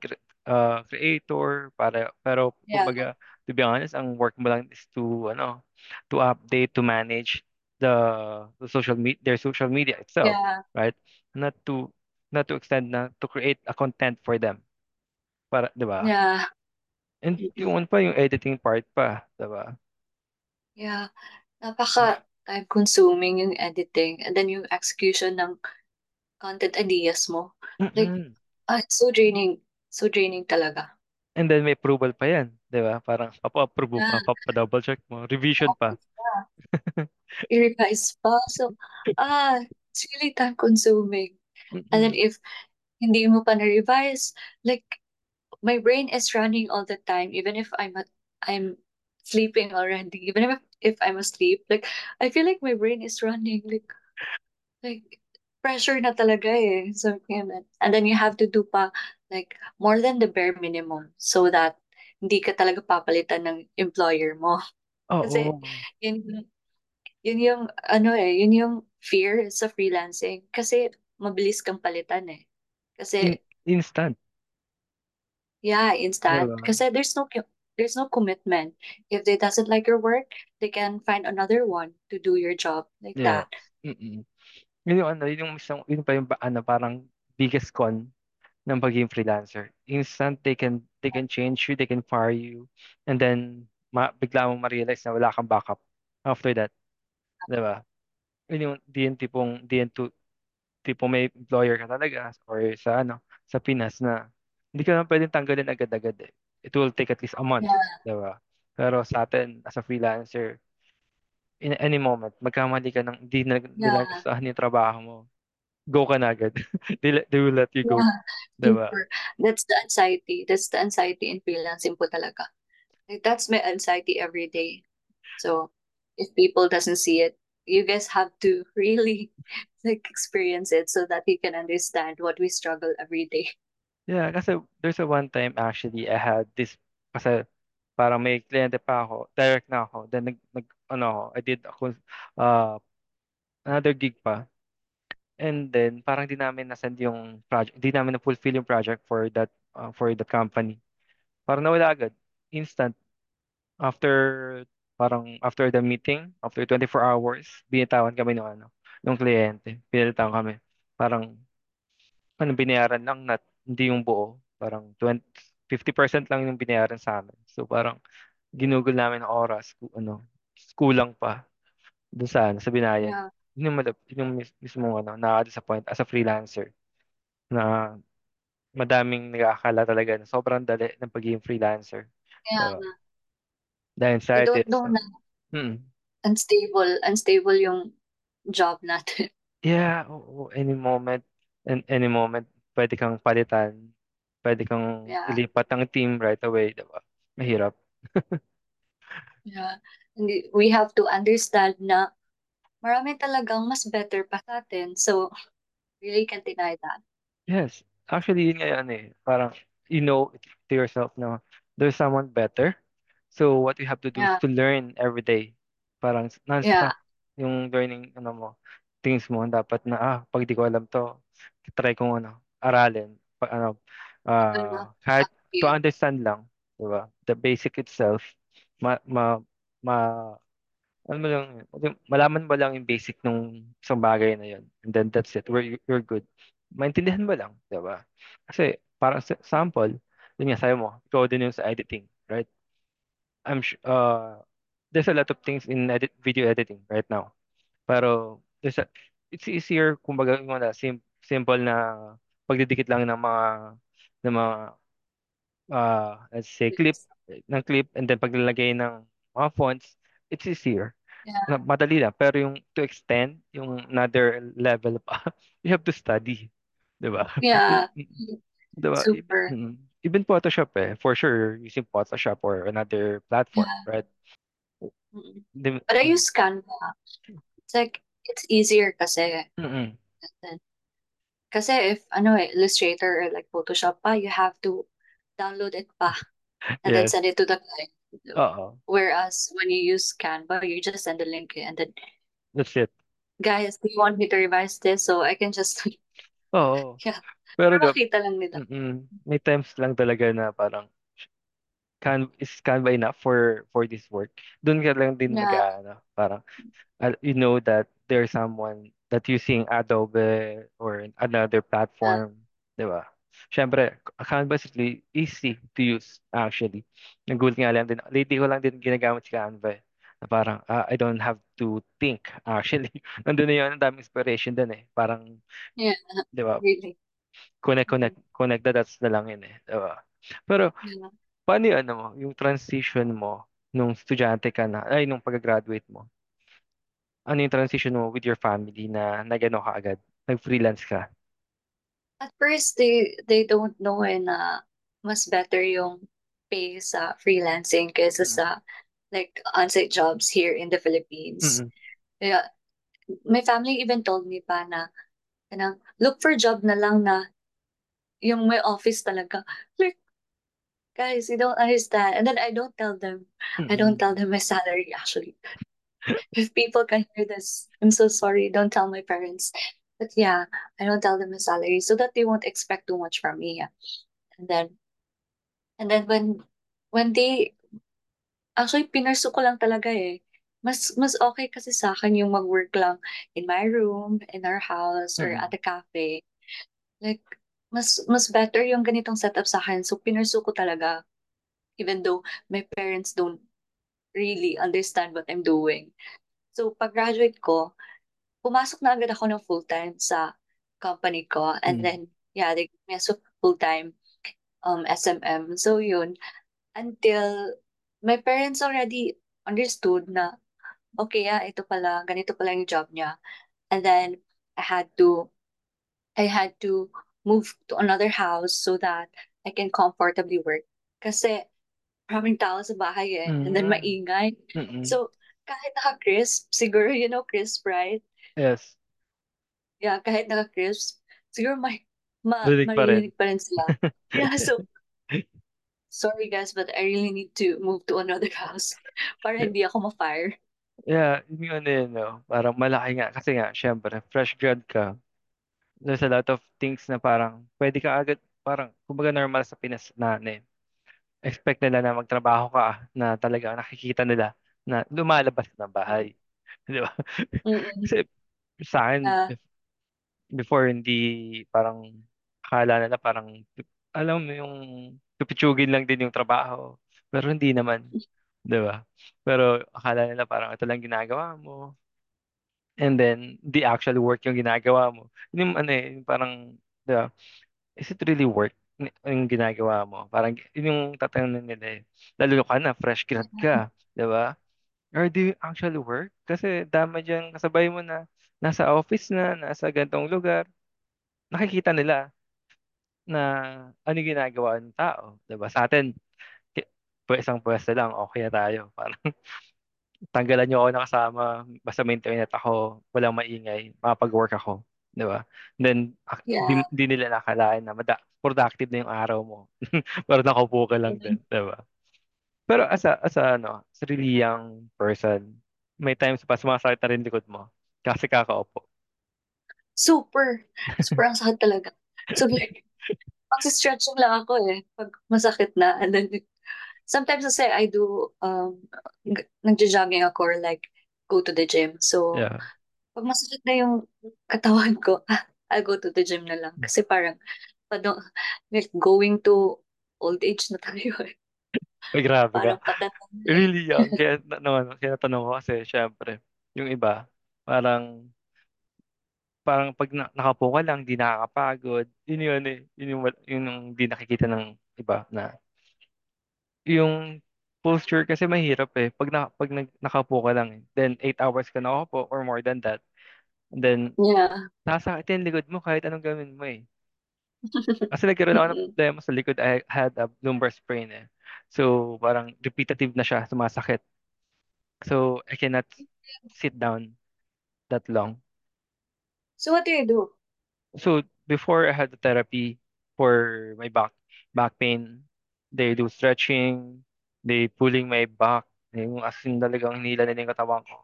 uh, creator, para, pero yeah. kumbaga, to be honest, ang work mo lang is to ano, to update, to manage the, the social media, their social media itself, yeah. right? Not to not to extend na to create a content for them, para, di ba? Yeah. And yung pa yung editing part pa, di ba? Yeah, napaka time consuming yung editing and then yung execution ng content ideas mo. Mm-mm. Like, ah, so draining, so draining talaga. And then may approval pa yan, di ba? Parang papa-approve mo, yeah. papa-double check mo, revision pa. Yeah. I-revise pa. So, ah, it's really time-consuming. Mm-hmm. And then if hindi mo pa na-revise, like, my brain is running all the time, even if I'm I'm sleeping already, even if, if I'm asleep. Like, I feel like my brain is running. Like, like pressure na talaga eh. So, and then you have to do pa like more than the bare minimum so that hindi ka talaga papalitan ng employer mo. Oh, kasi oh. Yun, yun yung ano eh, yun yung fear sa freelancing kasi mabilis kang palitan eh. Kasi In- instant. Yeah, instant. Diba? Kasi there's no there's no commitment. If they doesn't like your work, they can find another one to do your job like yeah. that. Mm-mm. Yun yung ano, yun yung isang yun pa yung ano, parang biggest con ng pagiging freelancer. Instant, they can they can change you, they can fire you, and then ma- bigla mong ma-realize na wala kang backup after that. Diba? Yun yung diyan tipong diyan to tipong may employer ka talaga or sa ano, sa Pinas na hindi ka naman pwedeng tanggalin agad-agad eh. It will take at least a month. Yeah. Diba? Pero sa atin, as a freelancer, in any moment, magkamali ka ng hindi na yeah. gustahan yung trabaho mo. Go ka na agad. they, they will let you go. Yeah. Diba? That's the anxiety. That's the anxiety in freelancing po talaga. Like, that's my anxiety every day. So, if people doesn't see it, you guys have to really like experience it so that you can understand what we struggle every day. Yeah, kasi there's a one time actually I had this, kasi parang may kliyente pa ako, direct na ako, then nag, nag ano, I did ako, uh, another gig pa. And then, parang di namin nasend yung project, di namin na-fulfill yung project for that, uh, for the company. Parang nawala agad, instant, after, parang after the meeting, after twenty-four hours, binitawan kami ng ano, ng kliyente. Pinalitan kami. Parang, ano, binayaran lang na, hindi yung buo. Parang twenty, fifty percent lang yung binayaran sa amin. So parang, ginugol namin ang oras, ku- ano, kulang pa doon sa, ano, sa binayan. Yeah. Yun yung, malap- yun yung mis- mismo ano, nakaka-disappoint as a freelancer na madaming nag-aakala talaga na sobrang dali ng pagiging freelancer. Kaya So, nga. dahil sa I don't know na mm, unstable, unstable yung job natin. yeah, oo, any moment, an- any moment, pwede kang palitan, pwede kang Yeah. ilipat ng team right away, diba? Mahirap. Yeah. Hindi, we have to understand na marami talagang mas better pa sa atin. So, really can't deny that. Yes, actually yun nga yun eh. Parang you know it to yourself na there's someone better. So what you have to do is Yeah. to learn every day. Parang s- Yeah. non-stop yung learning ano mo, things mo dapat na ah pag di ko alam to, try kong ano, aralin. Pa, ano, Ano? ah kahit to Active. understand lang, 'di ba? The basic itself ma ma ma ano mo lang, yun, yung malaman mo lang yung basic nung isang bagay na yun. And then that's it. We're, you're good. Maintindihan mo lang, di ba? Kasi, parang sa- sample, yun nga, sabi mo, ikaw din yung sa editing, right? I'm sure, uh, there's a lot of things in edit, video editing right now. Pero, there's a, it's easier, kumbaga, yung mga sim, simple na pagdidikit lang ng mga, ng mga uh, let's say, clip, ng clip, and then paglalagay ng mga fonts, it's easier. Yeah. Na- Madali lang. Pero yung to extend, yung another level pa, you have to study. Di ba? Yeah. Di ba? Even, Super. mm, even Photoshop eh, for sure, you're using Photoshop or another platform, Yeah. right? Mm. Di, But I use Canva. It's like, it's easier kasi. mm, Kasi if, ano eh, Illustrator or like Photoshop pa, you have to download it pa and then yes. send it to the client. Oo. Whereas when you use Canva, you just send the link and then, That's it. guys, do you want me to revise this? So I can just, Oo. yeah. Pero Para di, makita lang nila. mm, may times lang talaga na parang can is Canva enough for for this work? Doon ka lang din mag Yeah. ano, parang uh, you know that there's someone that using Adobe or another Yeah. platform, 'di ba? Syempre, Canva is really easy to use actually. Nag-Google nga lang din. Lately ko lang din ginagamit si Canva. eh, Na parang ah, I don't have to think actually. Nandun na 'yon, ang daming inspiration din eh. Parang, Yeah. 'di ba? Really. Connect connect Mhm. connect the dots na lang yun eh, 'di ba? Pero Yeah. paano yung ano mo, yung transition mo nung estudyante ka na, ay, nung pag-graduate mo? Ano yung transition mo with your family na nag-ano ka agad? Nag-freelance ka? At first, they they don't know eh na mas better yung pay sa freelancing kaysa Mm. sa like on-site jobs here in the Philippines. Mm-mm. Kaya my family even told me pa na, kanang, look for job na lang na yung may office talaga. Like, guys, you don't understand. And then I don't tell them. I don't Mm-mm. tell them my salary actually. If people can hear this, I'm so sorry. Don't tell my parents. But yeah, I don't tell them my salary so that they won't expect too much from me. Yeah. And then and then when when they actually pinarso ko lang talaga eh. Mas mas okay kasi sa akin yung mag-work lang in my room, in our house or at Mm-mm. a cafe. Like mas mas better yung ganitong setup sa akin. So pinarso ko talaga even though my parents don't really understand what I'm doing. So pag-graduate ko, pumasok na agad ako ng full-time sa company ko. And Mm. then, yeah, they gave me a sup- full-time um, S M M. So, yun. Until my parents already understood na, okay, yeah, ito pala, ganito pala yung job niya. And then, I had to, I had to move to another house so that I can comfortably work. Kasi, maraming tao sa bahay eh. And then, Mm. maingay. Mm-mm. So, kahit naka-crisp, siguro, you know, crisp, right? Yes. Yeah, kahit naka-crisp, siguro may, ma, Dinig pa rin. maririnig pa rin sila. Yeah, so, sorry guys, but I really need to move to another house para hindi ako ma-fire. Yeah, yun din, no? Parang malaki nga. Kasi nga, syempre, fresh grad ka. There's a lot of things na parang pwede ka agad, parang kumbaga normal sa Pinas na ano eh, expect nila na magtrabaho ka na talaga nakikita nila na lumalabas ka ng bahay. Di ba? Mm-mm. Kasi sa akin, Ah, bef- before hindi parang akala nila parang alam mo yung pipitsugin lang din yung trabaho. Pero hindi naman. Di ba? Pero akala nila parang ito lang ginagawa mo. And then the actual work yung ginagawa mo. Yun yung ano eh, yung parang, di ba? Is it really work ni- yung ginagawa mo? Parang yun yung tatanungin nila eh. Lalo ka na, fresh grad ka, di ba? Or do you actually work? Kasi dama dyan, kasabay mo na, nasa office na, nasa gantong lugar, nakikita nila na ano yung ginagawa ng tao, di ba? Sa atin, ki- pwe- isang pwesto lang, okay na tayo. Parang tanggalan niyo ako ng kasama, basta may internet ako, walang maingay, makapag-work ako. Di ba? Then, ak- di, yeah. di nila nakalain na mada- productive na yung araw mo. Pero nakaupo ka lang din, Mm-mm. di ba? Pero as a, as a, ano, as a really young person, may times pa sumasakit na rin likod mo. Kasi kakaupo. Super. Super ang sakit talaga. So like, magsistretching lang ako eh. Pag masakit na. And then, sometimes kasi I do, um, g- nagja-jogging ako or like, go to the gym. So, Yeah. pag masakit na yung katawan ko, I'll go to the gym na lang. Kasi parang, parang like, going to old age na tayo eh. Ay, grabe ka. Parang patatanda na eh. Really young. Kaya, na, na, ano, kaya natanong ko kasi, syempre, yung iba, parang, parang pag na, nakaupo ka lang, di nakakapagod. Yun yun eh. Yun yung, wal- yun yung di nakikita ng iba na. Yung posture kasi mahirap eh. Pag, na, pag nag, nakaupo ka lang, eh, then eight hours ka nakaupo or more than that. Then, Yeah. nasakit yung likod mo kahit anong gawin mo eh. Kasi nagkaroon ako ng Mm-mm. problema sa likod. I had a lumbar sprain eh. So, parang repetitive na siya, sumasakit. So, I cannot sit down that long. So what do you do? So, before I had the therapy for my back back pain, they do stretching, they pulling my back, yung as in talagang hinila nila yung katawan ko.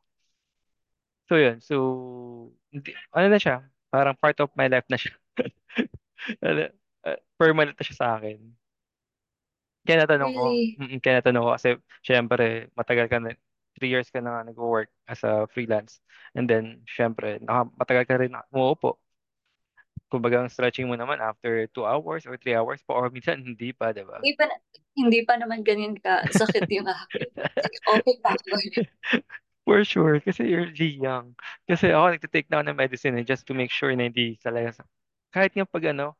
So, yun. So, hindi- ano na siya? Parang part of my life na siya. Ano, uh, permanent na siya sa akin. Kaya natanong ko, Really? mm, kaya natanong ko kasi syempre matagal ka na, three years ka na nga nag-work as a freelance. And then, syempre, naka, matagal ka rin na umuupo. Kumbaga, ang stretching mo naman after two hours or three hours pa or minsan hindi pa, di ba? Hindi pa, na- hindi pa naman ganyan ka sakit yung akin. Like, okay pa ako. For sure, kasi you're really young. Kasi ako, nagtitake na ako ng medicine eh, just to make sure na hindi talaga. sa- Kahit nga pag ano,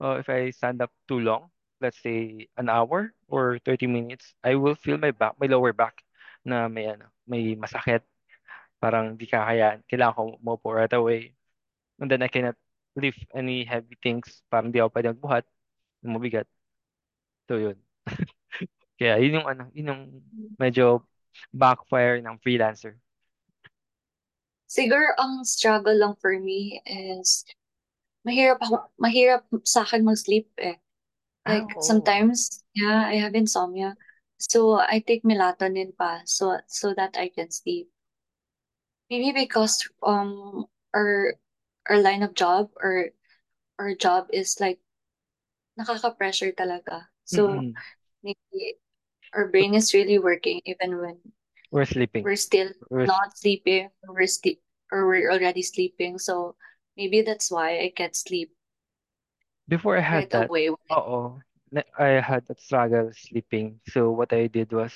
uh, if I stand up too long, let's say an hour or thirty minutes, I will feel my back, my lower back na may ano, may masakit, parang di kakayaan. Kailangan ko umupo right away. And then I cannot lift any heavy things. Parang di ako pwede magbuhat, yung mabigat. So yun. Kaya yun yung ano, yun yung medyo backfire ng freelancer. Siguro ang struggle lang for me is mahirap ako, mahirap sa akin mag-sleep eh. Ah, Like oo. sometimes, yeah, I have insomnia. So I take melatonin pa so so that I can sleep. Maybe because um our our line of job or our job is like nakaka-pressure talaga. So Mm-mm. maybe our brain is really working even when We're sleeping. we're still We're s- not sleeping or we're sleep or we're already sleeping. So maybe that's why I can't sleep Before I had right that, away. When I- oo, na- I had that struggle sleeping. So what I did was,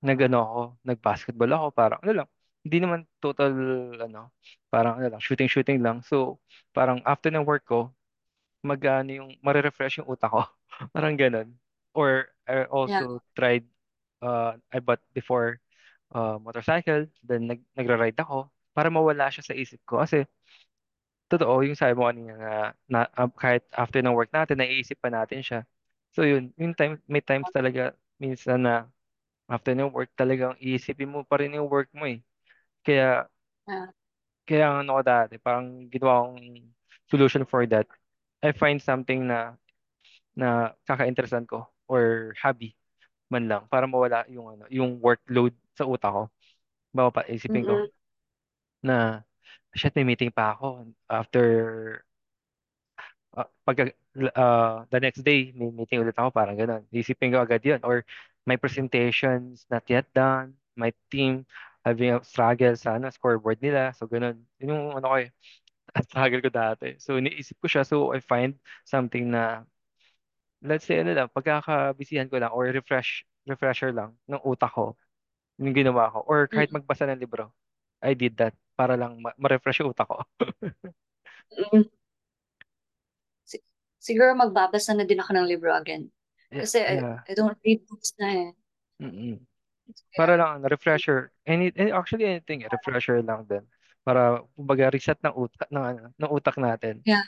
nagano ako, nagbasketball ako, parang ano lang, hindi naman total ano, parang ano lang, shooting shooting lang. So, parang after ng work ko, magano yung mare-refresh yung utak ko. Parang ganun. Or I Yeah. also tried uh I bought before uh motorcycle, then nag nagra-ride ako para mawala siya sa isip ko kasi totoo yung sabi mo kanina na, na ah, kahit after ng work natin naiisip pa natin siya. So yun, yung time may times talaga minsan na after ng work talagang iisipin mo pa rin yung work mo eh. Kaya Yeah. kaya ang ano ko dati, parang ginawa kong solution for that. I find something na na kaka-interestan ko or hobby man lang para mawala yung ano, yung workload sa utak ko. Bawa pa, isipin ko Mm-mm. na, shit, may meeting pa ako. After, ah, pag, ah, the next day, may meeting ulit ako, parang ganun. Isipin ko agad yun. Or, my presentations not yet done. My team having a struggle sa ano, scoreboard nila. So, ganun. Yun yung ano ko eh, struggle ko dati. So, iniisip ko siya. So, I find something na let's say ano lang, pagkakabisihan ko lang or refresh refresher lang ng utak ko, yung ginawa ko. Or kahit Mm-mm. magbasa ng libro, I did that para lang ma- ma-refresh yung utak ko. Mm-mm. Si- Siguro magbabasa na din ako ng libro again. Yeah. Kasi I, yeah. I don't read books na eh. Mm-mm. Para Kaya, lang, refresher. Any, any- actually, anything, refresher lang din. Para, kumbaga, reset ng utak, ng, ano, ng utak natin. yeah,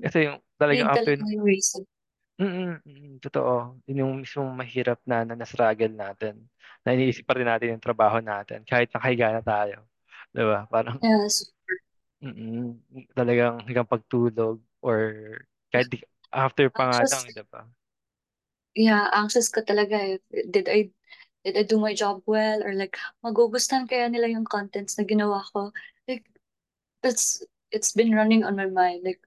Kasi yung talagang yun after, talaga yung reason. mm mm, totoo. Yun yung mismong mahirap na, na na-struggle natin. Na iniisip pa rin natin yung trabaho natin. Kahit nakahiga na tayo. 'Di ba? Parang, Yeah, so, mm talagang hanggang pagtulog or kahit di- after pa nga anxious. lang, 'di ba? Yeah, anxious ka talaga eh. Did I did I do my job well? Or like, magugustuhan kaya nila yung contents na ginawa ko? Like, that's, it's been running on my mind. Like,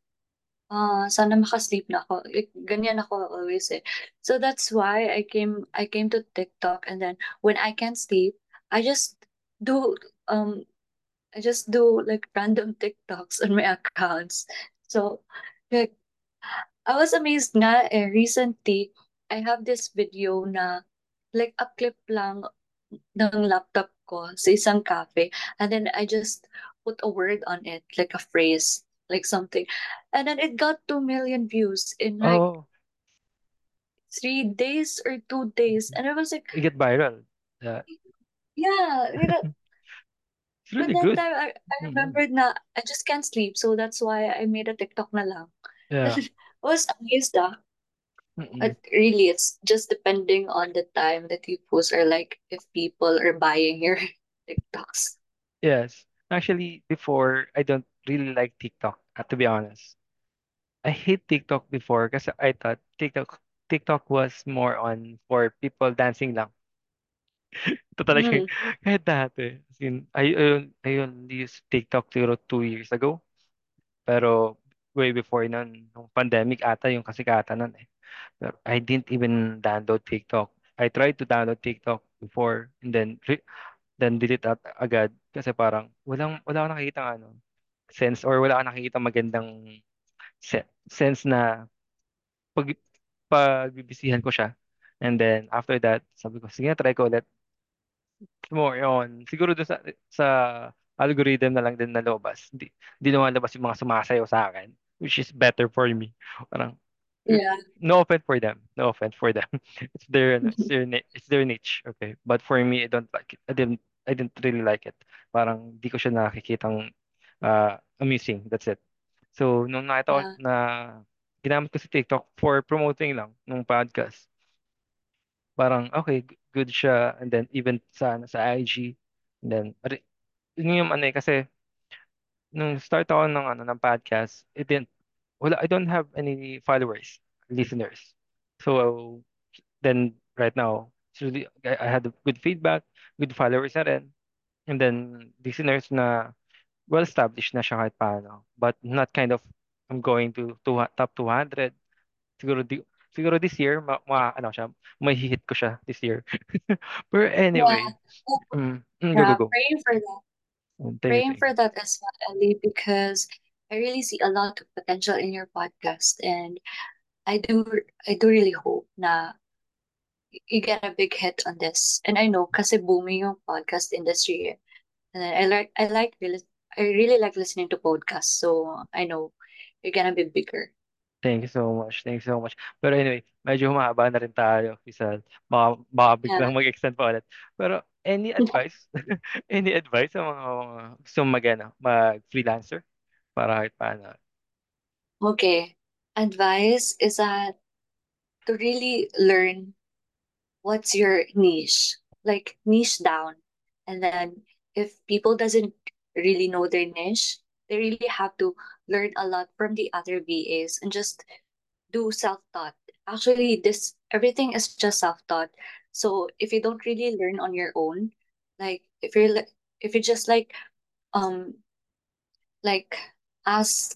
ah, sana makasleep na ako. Like, ganyan ako always eh. So that's why I came I came to TikTok, and then when I can't sleep, I just do um I just do like random TikToks on my accounts. So like I was amazed nga eh, recently I have this video na like a clip lang ng laptop ko sa isang cafe, and then I just put a word on it, like a phrase, like something, and then it got two million views in like Oh, three days or two days, and I was like, it get viral. Yeah. yeah, you know, It's but really that good. time I, I Mm-mm. remembered na I just can't sleep, so that's why I made a TikTok na lang. Yeah. I was amazed ah. Mm-mm. But really, it's just depending on the time that you post, or like if people are buying your TikToks. Yes. Actually, before, I don't really like TikTok, uh, to be honest. I hate TikTok before kasi I thought TikTok TikTok was more on for people dancing lang. Ito talaga, Mm. kahit dati. As in, I, I, on- I only used TikTok siguro two years ago. Pero way before nun, nung pandemic ata yung kasikatan nun eh. Pero I didn't even download TikTok. I tried to download TikTok before and then re- then delete out agad kasi parang walang wala akong nakikita ano sense or wala akong nakikita magandang se- sense na pag pagbibisihan ko siya. And then after that, sabi ko sige, try ko ulit. More on siguro dun sa sa algorithm na lang din nalabas. Hindi hindi lumalabas yung mga sumasayaw sa akin, which is better for me. Parang eh, Yeah. no offense for them. No offense for them. It's their ano, it's their ni- it's their niche, okay? But for me, I don't like it. I didn't I didn't really like it. Parang di ko siya nakikitang ah, amusing. That's it. So, nung nakita ko Yeah. na ginamit ko si TikTok for promoting lang nung podcast, parang okay, g- good siya. And then even sa ano, sa I G, and then ari- yun yung ano eh, kasi nung start ako ng ano ng podcast, it didn't wala, I don't have any followers, listeners. So then right now, it's really, I, I had good feedback, good followers na rin, and then listeners na well established na siya kahit paano, but not kind of I'm going to, to top two hundred siguro di, siguro this year ma, ma ano siya, may hit ko siya this year. But Yeah. anyway, mm, mm, go go Yeah. go. Praying for that. Mm, Thank you, Praying thank you. for that as well, Ellie, because I really see a lot of potential in your podcast, and I do I do really hope na you get a big hit on this. And I know kasi booming yung podcast industry eh. And then I like I like really I really like listening to podcasts, so I know you're gonna be bigger. Thank you so much. Thank you so much. Pero anyway, medyo humahaba na rin tayo, Krisell. Baka, baka Yeah. biglang mag-extend pa ulit. Pero any advice? Any advice sa mga, mga gusto mag, ano, mag-freelancer? Para kahit paano. Okay. Advice is that to really learn what's your niche, like niche down, and then if people doesn't really know their niche, they really have to learn a lot from the other V As and just do self-taught. Actually, this everything is just self-taught. So if you don't really learn on your own, like if you're like if you just like um like ask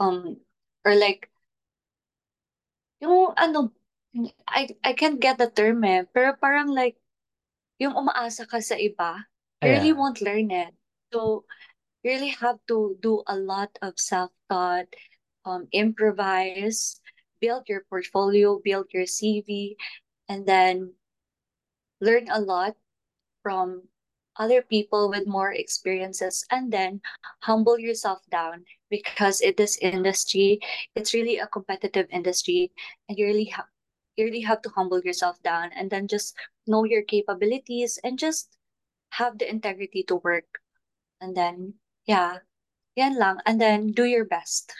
um or like yung ano, I I can't get the term eh, pero parang like yung umaasa ka sa iba, you really yeah. won't learn it. So you really have to do a lot of self-taught, um improvise, build your portfolio, build your C V, and then learn a lot from other people with more experiences, and then humble yourself down, because in this industry, it's really a competitive industry, and you really have you really have to humble yourself down, and then just know your capabilities and just have the integrity to work, and then yeah, yan lang, and then do your best,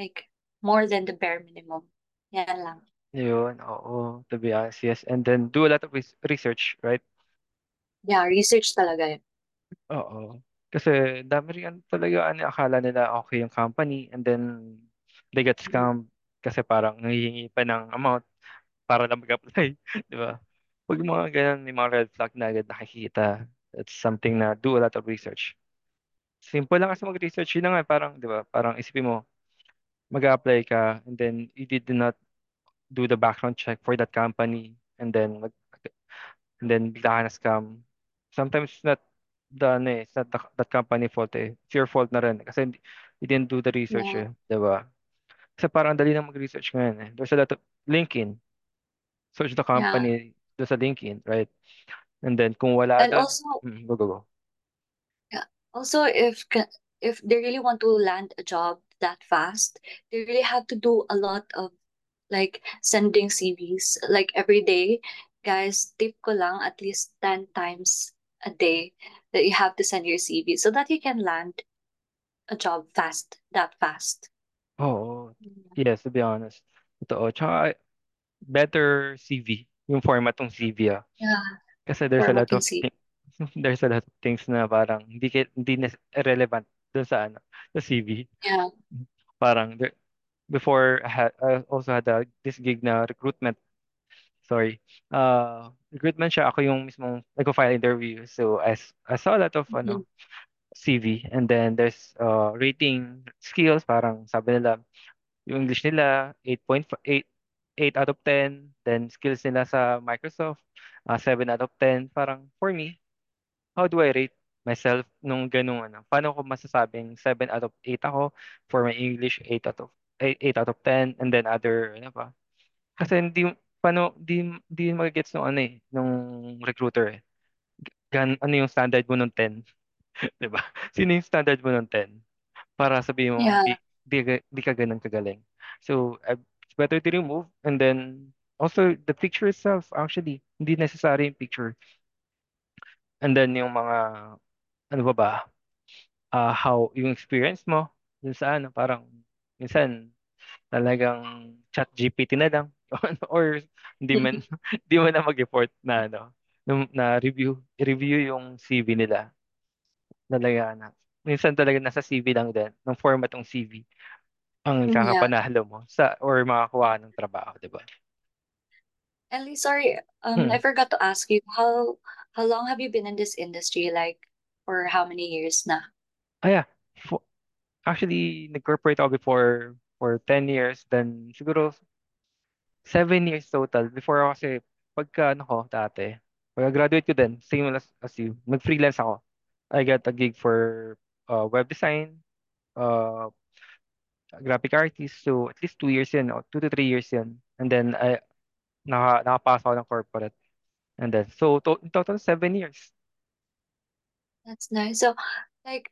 like more than the bare minimum, yan lang. Yun, oo, to be honest, yes. And then do a lot of res research, right? Yeah, research talaga yun. Oo. Kasi dami rin talaga, ano, akala nila okay yung company, and then they got scammed kasi parang nangihingi pa ng amount para lang mag-apply. Di ba? Pag mga ganun, yung mga red flag na agad nakikita, it's something na do a lot of research. Simple lang kasi mag-research. Yun nga, parang, di ba? Parang isipin mo, mag-apply ka, and then you did not do the background check for that company, and then mag and then bigla ka na scam. Sometimes it's not the eh, it's not the, that company fault eh. It's your fault na rin kasi hindi, you didn't do the research yeah. eh, 'di ba? Kasi parang dali nang mag-research ngayon eh. There's a lot of LinkedIn. Search the company yeah. doon sa LinkedIn, right? And then kung wala daw, mm, go go go. Yeah. Also if if they really want to land a job that fast, they really have to do a lot of like sending C Vs like every day. Guys, tip ko lang at least ten times a day that you have to send your C V so that you can land a job fast, that fast. Oh, yes, to be honest. Totoo. Tsaka, better C V, yung format ng C V. Ah. Yeah. Kasi there's format a lot of things, there's a lot of things na parang hindi, hindi relevant dun sa, ano, sa C V. Yeah. Parang, there, before I, had, I also had a, this gig na recruitment. Sorry. Uh, recruitment siya. Ako yung mismong nag-file interview. So I, I saw a lot of mm-hmm. ano, C V. And then there's uh, rating skills. Parang sabi nila, yung English nila, eight point five, eight, eight out of ten. Then skills nila sa Microsoft, uh, seven out of ten. Parang for me, how do I rate myself nung ganung ano? Paano ko masasabing seven out of eight ako for my English, eight out of ten, and then other ano pa? Kasi hindi paano di di magagets nung ano eh nung recruiter eh. Gan ano yung standard mo nung ten? 'Di ba? Sino yung standard mo nung ten? Para sabihin mo yeah. di, di di ka ganun kagaling. So uh, it's better to remove, and then also the picture itself, actually hindi necessary yung picture. And then yung mga ano ba ba? Uh, how yung experience mo dun sa ano, parang minsan talagang chat G P T na lang or hindi man hindi man na mag-report na ano na review review yung C V nila. Talaga na. Minsan talaga nasa C V lang din ng format ng C V ang kakapanalo mo sa or makakuha ng trabaho, 'di ba? Ellie, sorry, um hmm. I forgot to ask you, how how long have you been in this industry, like for how many years na? Ah yeah. For, actually nag-corporate ako before for ten years, then siguro seven years total. Before ako kasi, pagka ano ko dati, pagka-graduate ko din, same as, as you, mag-freelance ako. I got a gig for uh, web design, uh, graphic artist, so at least two years yun, two to three years yun. And then, I, naka, nakapasok ako ng corporate. And then, so to, in total, seven years. That's nice. So, like,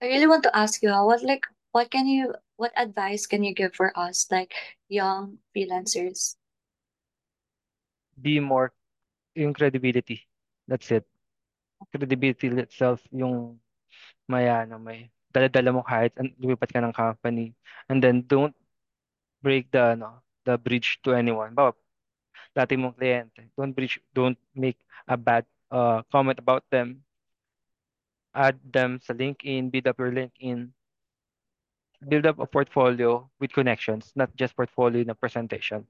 I really want to ask you, what like, what can you, what advice can you give for us, like young freelancers? Be more, yung credibility. That's it. Credibility itself, yung may, ano, may, daladala mo kahit lumipat ka ng company. And then don't break the, ano, the bridge to anyone. But, dati mong kliyente, don't bridge, don't make a bad uh, comment about them. Add them sa LinkedIn, build up your LinkedIn. Build up a portfolio with connections, not just portfolio na presentation.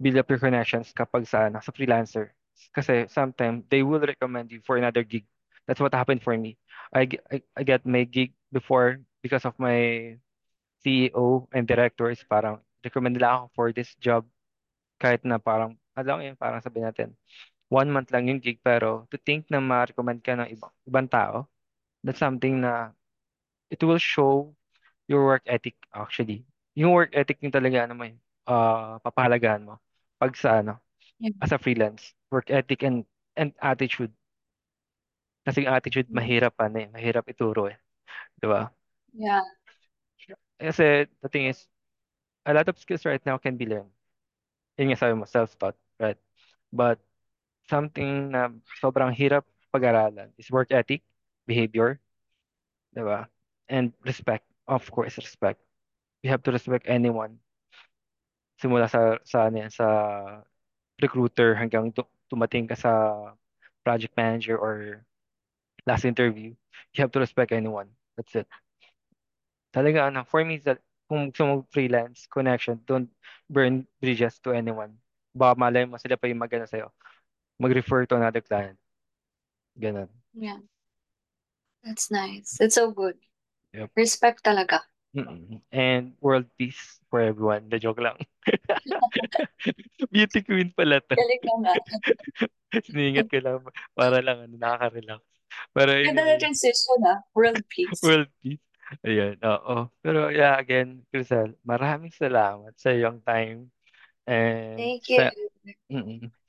Build up your connections kapag sa, ano, sa freelancer. Kasi sometimes, they will recommend you for another gig That's what happened for me. I, I, I got my gig before because of my C E O and directors, parang recommend nila ako for this job. Kahit na parang, alam yun, parang sabi natin, one month lang yung gig, pero to think na ma-recommend ka ng ibang, ibang tao, that's something na it will show your work ethic actually. Yung work ethic yung talaga ano mo yun, uh, papahalagaan mo pag sa ano, yeah. As a freelance, work ethic and, and attitude. Kasi yung attitude, mahirap ano eh. Mahirap ituro eh. Diba? Yeah. Kasi the thing is, a lot of skills right now can be learned. Yun nga sabi mo, self-taught, right? But something na sobrang hirap pag-aralan is work ethic, behavior, diba? And respect. Of course, respect. We have to respect anyone. Simula sa sa, sa recruiter hanggang tumating ka sa project manager or last interview, you have to respect anyone. That's it. Talaga, ano, for me, that kung gusto mong freelance, connection, don't burn bridges to anyone. Baka malay mo sila pa yung mag-ano sa'yo. Mag-refer to another client. Ganun. Yeah. That's nice. It's so good. Yep. Respect talaga. Mm-mm. And world peace for everyone. The joke lang. Beauty queen pala to. Galing ka na. Siningat ko lang. Para lang, ano, nakaka-relax. Pero, ganda na transition ah. World peace. World peace. Ayan, oo. Pero yeah, again, Krisell, maraming salamat sa iyong time. And thank you. Sa,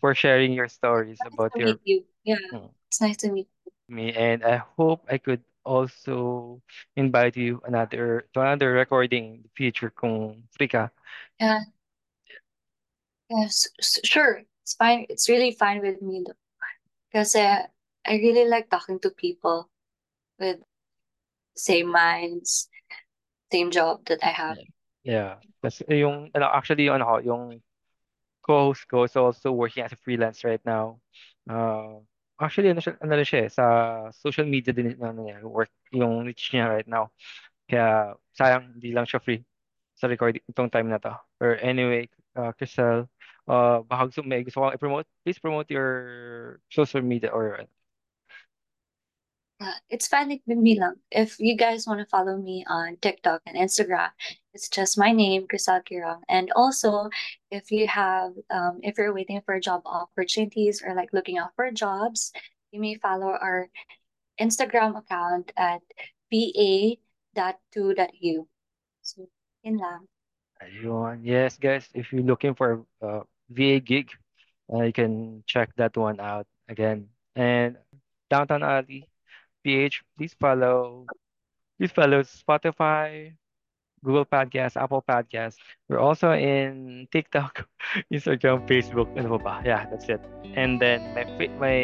for sharing your stories nice about your... You. Yeah, uh, it's nice to meet you. Me, and I hope I could also invite you another to another recording in the future kung free ka. Yeah. Yes, sure. It's fine. It's really fine with me though. Kasi I really like talking to people with same minds, same job that I have. Yeah. That's yung, actually, yung, yung co-host ko is also working as a freelance right now. Uh, actually, ano, ano rin siya, sa social media din ano, work, yung reach niya right now. Kaya sayang, hindi lang siya free sa recording itong time na to. But anyway, uh, Krisell, uh, baka gusto, may gusto kong i-promote, please promote your social media or Uh, it's Fanik Bimbilang. If you guys want to follow me on TikTok and Instagram, it's just my name, Krisell Kirong. And also, if you have, um, if you're waiting for job opportunities or like looking out for jobs, you may follow our Instagram account at V A two U. So, yun lang. Ayun. Yes, guys. If you're looking for a uh, V A gig, uh, you can check that one out again. And Downtown Alley P H, please follow please follow Spotify, Google Podcasts, Apple Podcasts. We're also in TikTok, Instagram, Facebook, and ba? Yeah, that's it. And then my my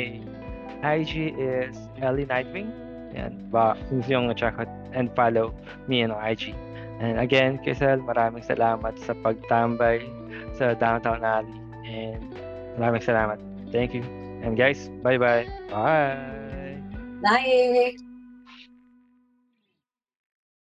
I G is Ellie Nightwing, and ba yung check out and follow me on I G. And again, Krisell, maraming salamat sa pagtambay sa Downtown Alley, and maraming salamat. Thank you. And guys, bye-bye. Bye. Bye. Bye.